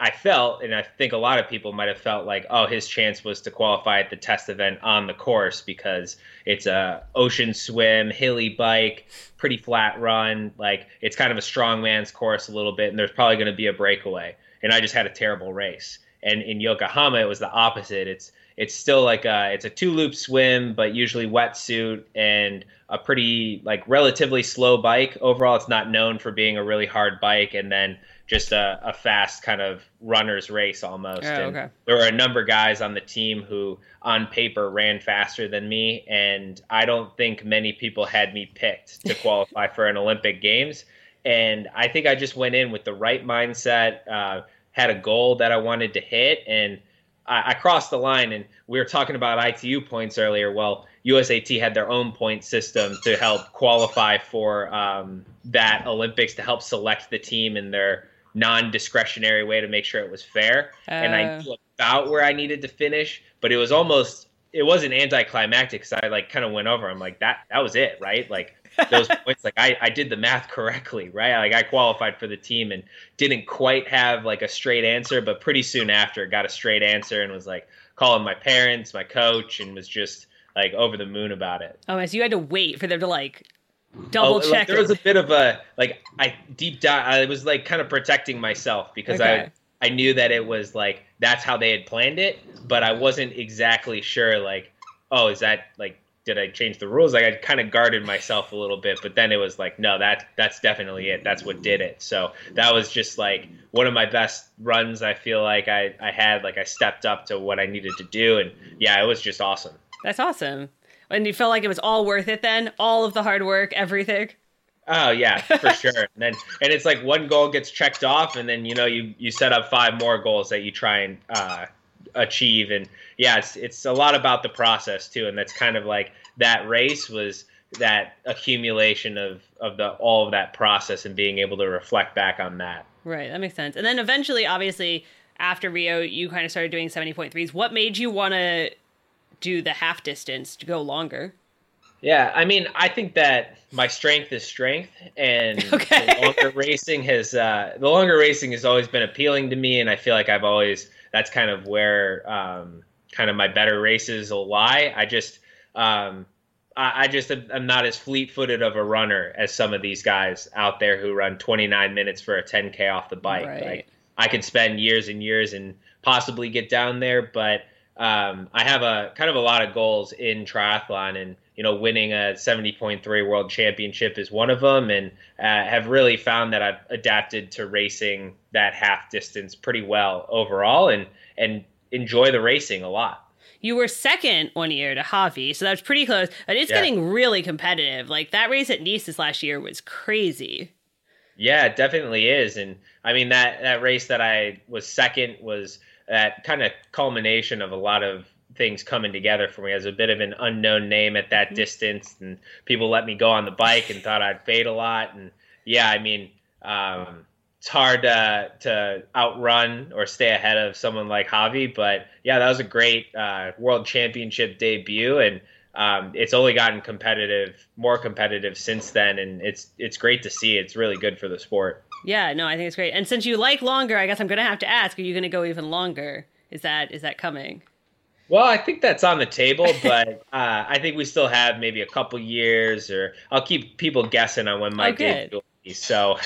I felt, and I think a lot of people might have felt like, oh, his chance was to qualify at the test event on the course, because it's a ocean swim, hilly bike, pretty flat run. Like it's kind of a strongman's course a little bit, and there's probably going to be a breakaway. And I just had a terrible race. And in Yokohama, it was the opposite. It's still like it's a 2-loop swim, but usually wetsuit and a pretty like relatively slow bike. Overall, it's not known for being a really hard bike. And then just a fast kind of runner's race almost. Oh, okay. And there were a number of guys on the team who on paper ran faster than me, and I don't think many people had me picked to qualify for an Olympic Games. And I think I just went in with the right mindset, had a goal that I wanted to hit, and I crossed the line. And we were talking about ITU points earlier. Well, USAT had their own point system to help qualify for that Olympics, to help select the team in their non-discretionary way to make sure it was fair. And I knew about where I needed to finish, but it wasn't anticlimactic, because I like kind of went over. I'm like, that was it, right? Like those points, like I did the math correctly, right? Like I qualified for the team and didn't quite have like a straight answer, but pretty soon after got a straight answer and was like calling my parents, my coach, and was just like over the moon about it. Oh, so you had to wait for them to like double check. Like, there was a bit of a like I was like kind of protecting myself, because I knew that it was like that's how they had planned it, but I wasn't exactly sure like, oh, is that like, did I change the rules? Like I kind of guarded myself a little bit, but then it was like, no, that's definitely it. That's what did it. So that was just like one of my best runs. I feel like I had, like I stepped up to what I needed to do, and yeah, it was just awesome. That's awesome. And you felt like it was all worth it then? All of the hard work, everything? Oh, yeah, for sure. And it's like one goal gets checked off, and then, you know, you set up five more goals that you try and achieve. And, yeah, it's a lot about the process, too. And that's kind of like that race was that accumulation of all of that process and being able to reflect back on that. Right, that makes sense. And then eventually, obviously, after Rio, you kind of started doing 70.3s. What made you want to do the half distance to go longer? Yeah, I mean, I think that my strength is strength, and the longer racing has always been appealing to me, and I feel like that's kind of where kind of my better races will lie. I'm not as fleet-footed of a runner as some of these guys out there who run 29 minutes for a 10K off the bike. Right. Like, I could spend years and years and possibly get down there, but I have a kind of a lot of goals in triathlon, and you know, winning a 70.3 world championship is one of them, and have really found that I've adapted to racing that half distance pretty well overall, and enjoy the racing a lot. You were second one year to Javi, so that's pretty close. But it's getting really competitive. Like, that race at Nice this last year was crazy. Yeah, it definitely is. And I mean, that race that I was second was that kind of culmination of a lot of things coming together for me. I was a bit of an unknown name at that distance, and people let me go on the bike and thought I'd fade a lot. And yeah, I mean, it's hard to outrun or stay ahead of someone like Javi, but yeah, that was a great world championship debut, and it's only gotten more competitive since then, and it's great to see. It's really good for the sport. Yeah, no, I think it's great. And since you like longer, I guess I'm going to have to ask: are you going to go even longer? Is that coming? Well, I think that's on the table, but I think we still have maybe a couple years, or I'll keep people guessing on when my debut will. So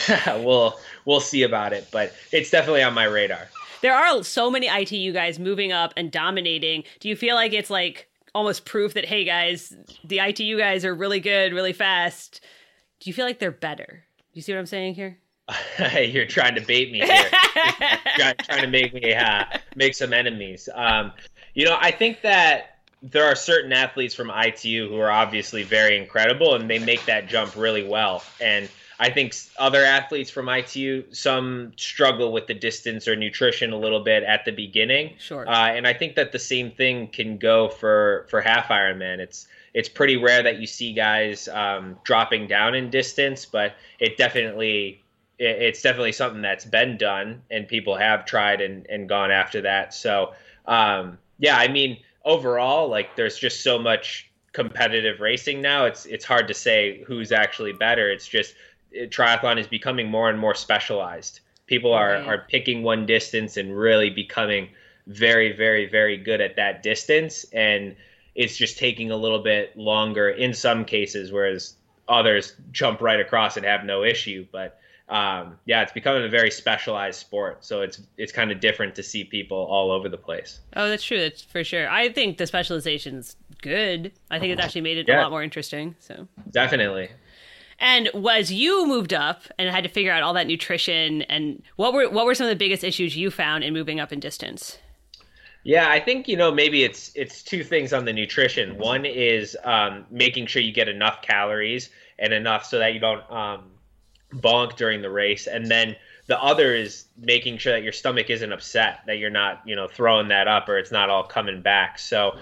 we'll see about it, but it's definitely on my radar. There are so many ITU guys moving up and dominating. Do you feel like it's like almost proof that, hey guys, the ITU guys are really good, really fast? Do you feel like they're better? Do you see what I'm saying here? You're trying to bait me here. Trying to make me make some enemies. You know, I think that there are certain athletes from ITU who are obviously very incredible, and they make that jump really well. And I think other athletes from ITU, some struggle with the distance or nutrition a little bit at the beginning. Sure. And I think that the same thing can go for half Ironman. It's pretty rare that you see guys dropping down in distance, but it's definitely something that's been done, and people have tried and gone after that. So yeah, I mean, overall, like, there's just so much competitive racing now. It's hard to say who's actually better. It's just triathlon is becoming more and more specialized. People are picking one distance and really becoming very, very, very good at that distance. And it's just taking a little bit longer in some cases, whereas others jump right across and have no issue. But yeah, it's becoming a very specialized sport. So it's kind of different to see people all over the place. Oh, that's true. That's for sure. I think the specialization's good. I think it's actually made it a lot more interesting. So definitely. And was you moved up and had to figure out all that nutrition, and what were some of the biggest issues you found in moving up in distance? Yeah, I think, you know, maybe it's two things on the nutrition. One is making sure you get enough calories and enough so that you don't bonk during the race. And then the other is making sure that your stomach isn't upset, that you're not, you know, throwing that up or it's not all coming back. So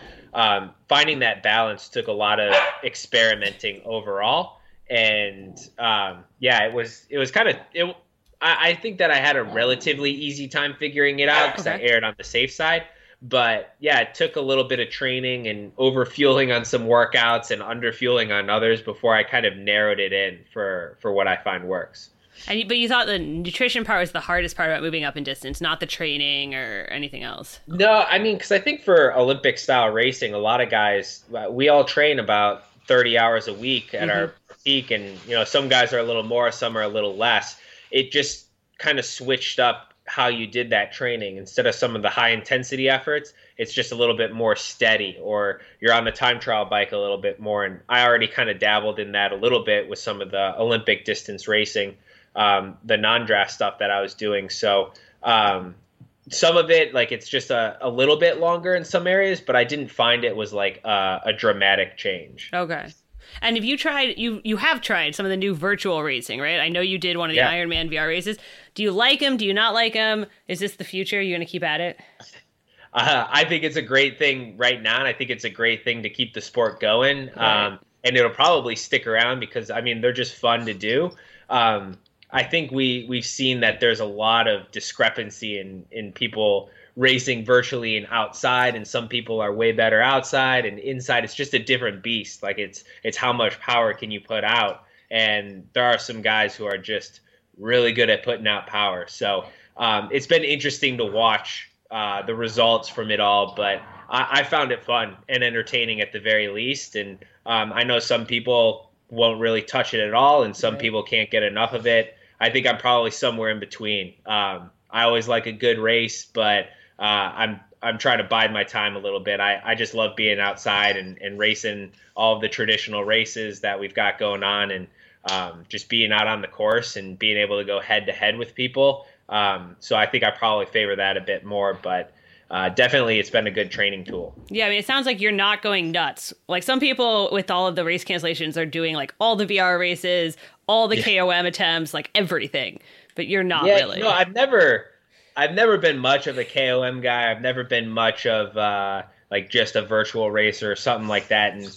finding that balance took a lot of experimenting overall. And yeah, it was kind of it. I think that I had a relatively easy time figuring it out because I aired on the safe side. But yeah, it took a little bit of training and overfueling on some workouts and underfueling on others before I kind of narrowed it in for what I find works. But you thought the nutrition part was the hardest part about moving up in distance, not the training or anything else? No, I mean, because I think for Olympic style racing, a lot of guys, we all train about 30 hours a week at our peak, and you know, some guys are a little more, some are a little less. It just kind of switched up how you did that training. Instead of some of the high intensity efforts, it's just a little bit more steady, or you're on the time trial bike a little bit more. And I already kind of dabbled in that a little bit with some of the Olympic distance racing, the non-draft stuff that I was doing. So Some of it, like, it's just a little bit longer in some areas, but I didn't find it was like a dramatic change. Okay. And if you tried, you have tried some of the new virtual racing, right? I know you did one of the Ironman VR races. Do you like them? Do you not like them? Is this the future? You're going to keep at it? I think it's a great thing right now, and I think it's a great thing to keep the sport going. Right. And it'll probably stick around because, I mean, they're just fun to do. I think we've seen that there's a lot of discrepancy in people racing virtually and outside, and some people are way better outside, and inside it's just a different beast. Like it's how much power can you put out, and there are some guys who are just really good at putting out power. So it's been interesting to watch the results from it all, but I found it fun and entertaining at the very least. And I know some people won't really touch it at all, and some people can't get enough of it. I think I'm probably somewhere in between. I always like a good race, but I'm trying to bide my time a little bit. I just love being outside and racing all of the traditional races that we've got going on, and just being out on the course and being able to go head-to-head with people. So I think I probably favor that a bit more, but definitely it's been a good training tool. Yeah, I mean, it sounds like you're not going nuts. Like some people with all of the race cancellations are doing like all the VR races, all the KOM attempts, like everything. But you're not really. No, I've never been much of a KOM guy. I've never been much of like just a virtual racer or something like that. And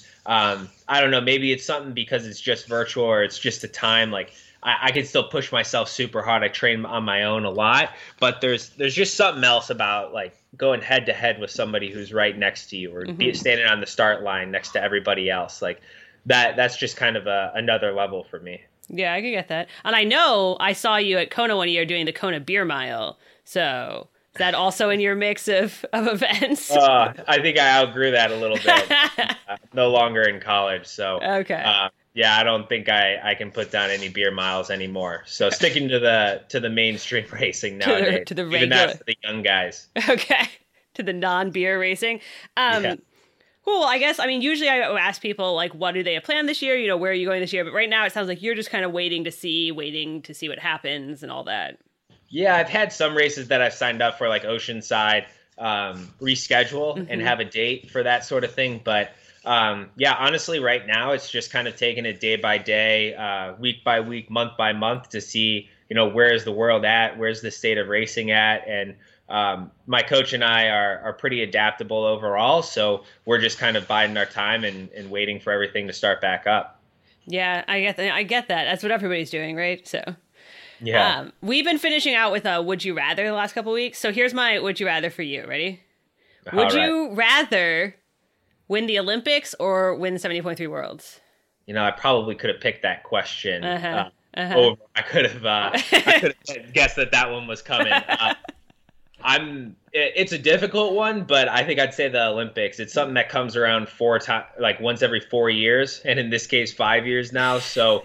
I don't know, maybe it's something because it's just virtual or it's just a time. Like I can still push myself super hard. I train on my own a lot, but there's just something else about like going head to head with somebody who's right next to you or standing on the start line next to everybody else. Like that's just kind of another level for me. Yeah, I can get that. And I know I saw you at Kona one year doing the Kona Beer Mile. So is that also in your mix of events? I think I outgrew that a little bit. No longer in college. So, okay. I don't think I can put down any beer miles anymore. So sticking to the mainstream racing nowadays. To the regular. Even that's for the young guys. Okay. To the non-beer racing. Yeah. Cool. I guess, I mean, usually I ask people, like, what do they have planned this year? You know, where are you going this year? But right now it sounds like you're just kind of waiting to see what happens and all that. Yeah, I've had some races that I've signed up for, like Oceanside, reschedule and have a date for that sort of thing. But, honestly, right now it's just kind of taking it day by day, week by week, month by month to see, you know, where is the world at? Where's the state of racing at? And my coach and I are pretty adaptable overall, so we're just kind of biding our time and waiting for everything to start back up. Yeah, I get that. That's what everybody's doing, right? So, yeah, we've been finishing out with a Would You Rather the last couple of weeks. So here's my Would You Rather for you. Ready? Would you rather win the Olympics or win the 70.3 Worlds? You know, I probably could have picked that question. I could have guessed that one was coming. It's a difficult one, but I think I'd say the Olympics. It's something that comes around once every 4 years, and in this case 5 years now. So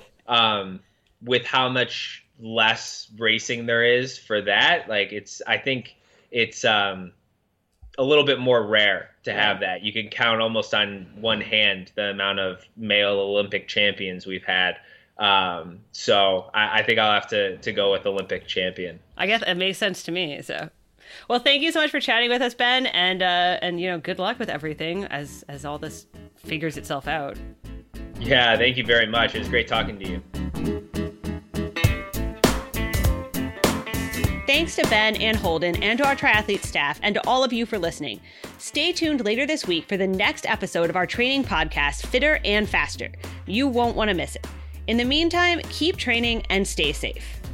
with how much less racing there is for that, like I think it's a little bit more rare to have that. You can count almost on one hand the amount of male Olympic champions we've had. So I think I'll have to go with Olympic champion. I guess it makes sense to me. So. Well, thank you so much for chatting with us, Ben, and you know, good luck with everything as all this figures itself out. Yeah, thank you very much. It was great talking to you. Thanks to Ben and Holden and to our triathlete staff and to all of you for listening. Stay tuned later this week for the next episode of our training podcast, Fitter and Faster. You won't want to miss it. In the meantime, keep training and stay safe.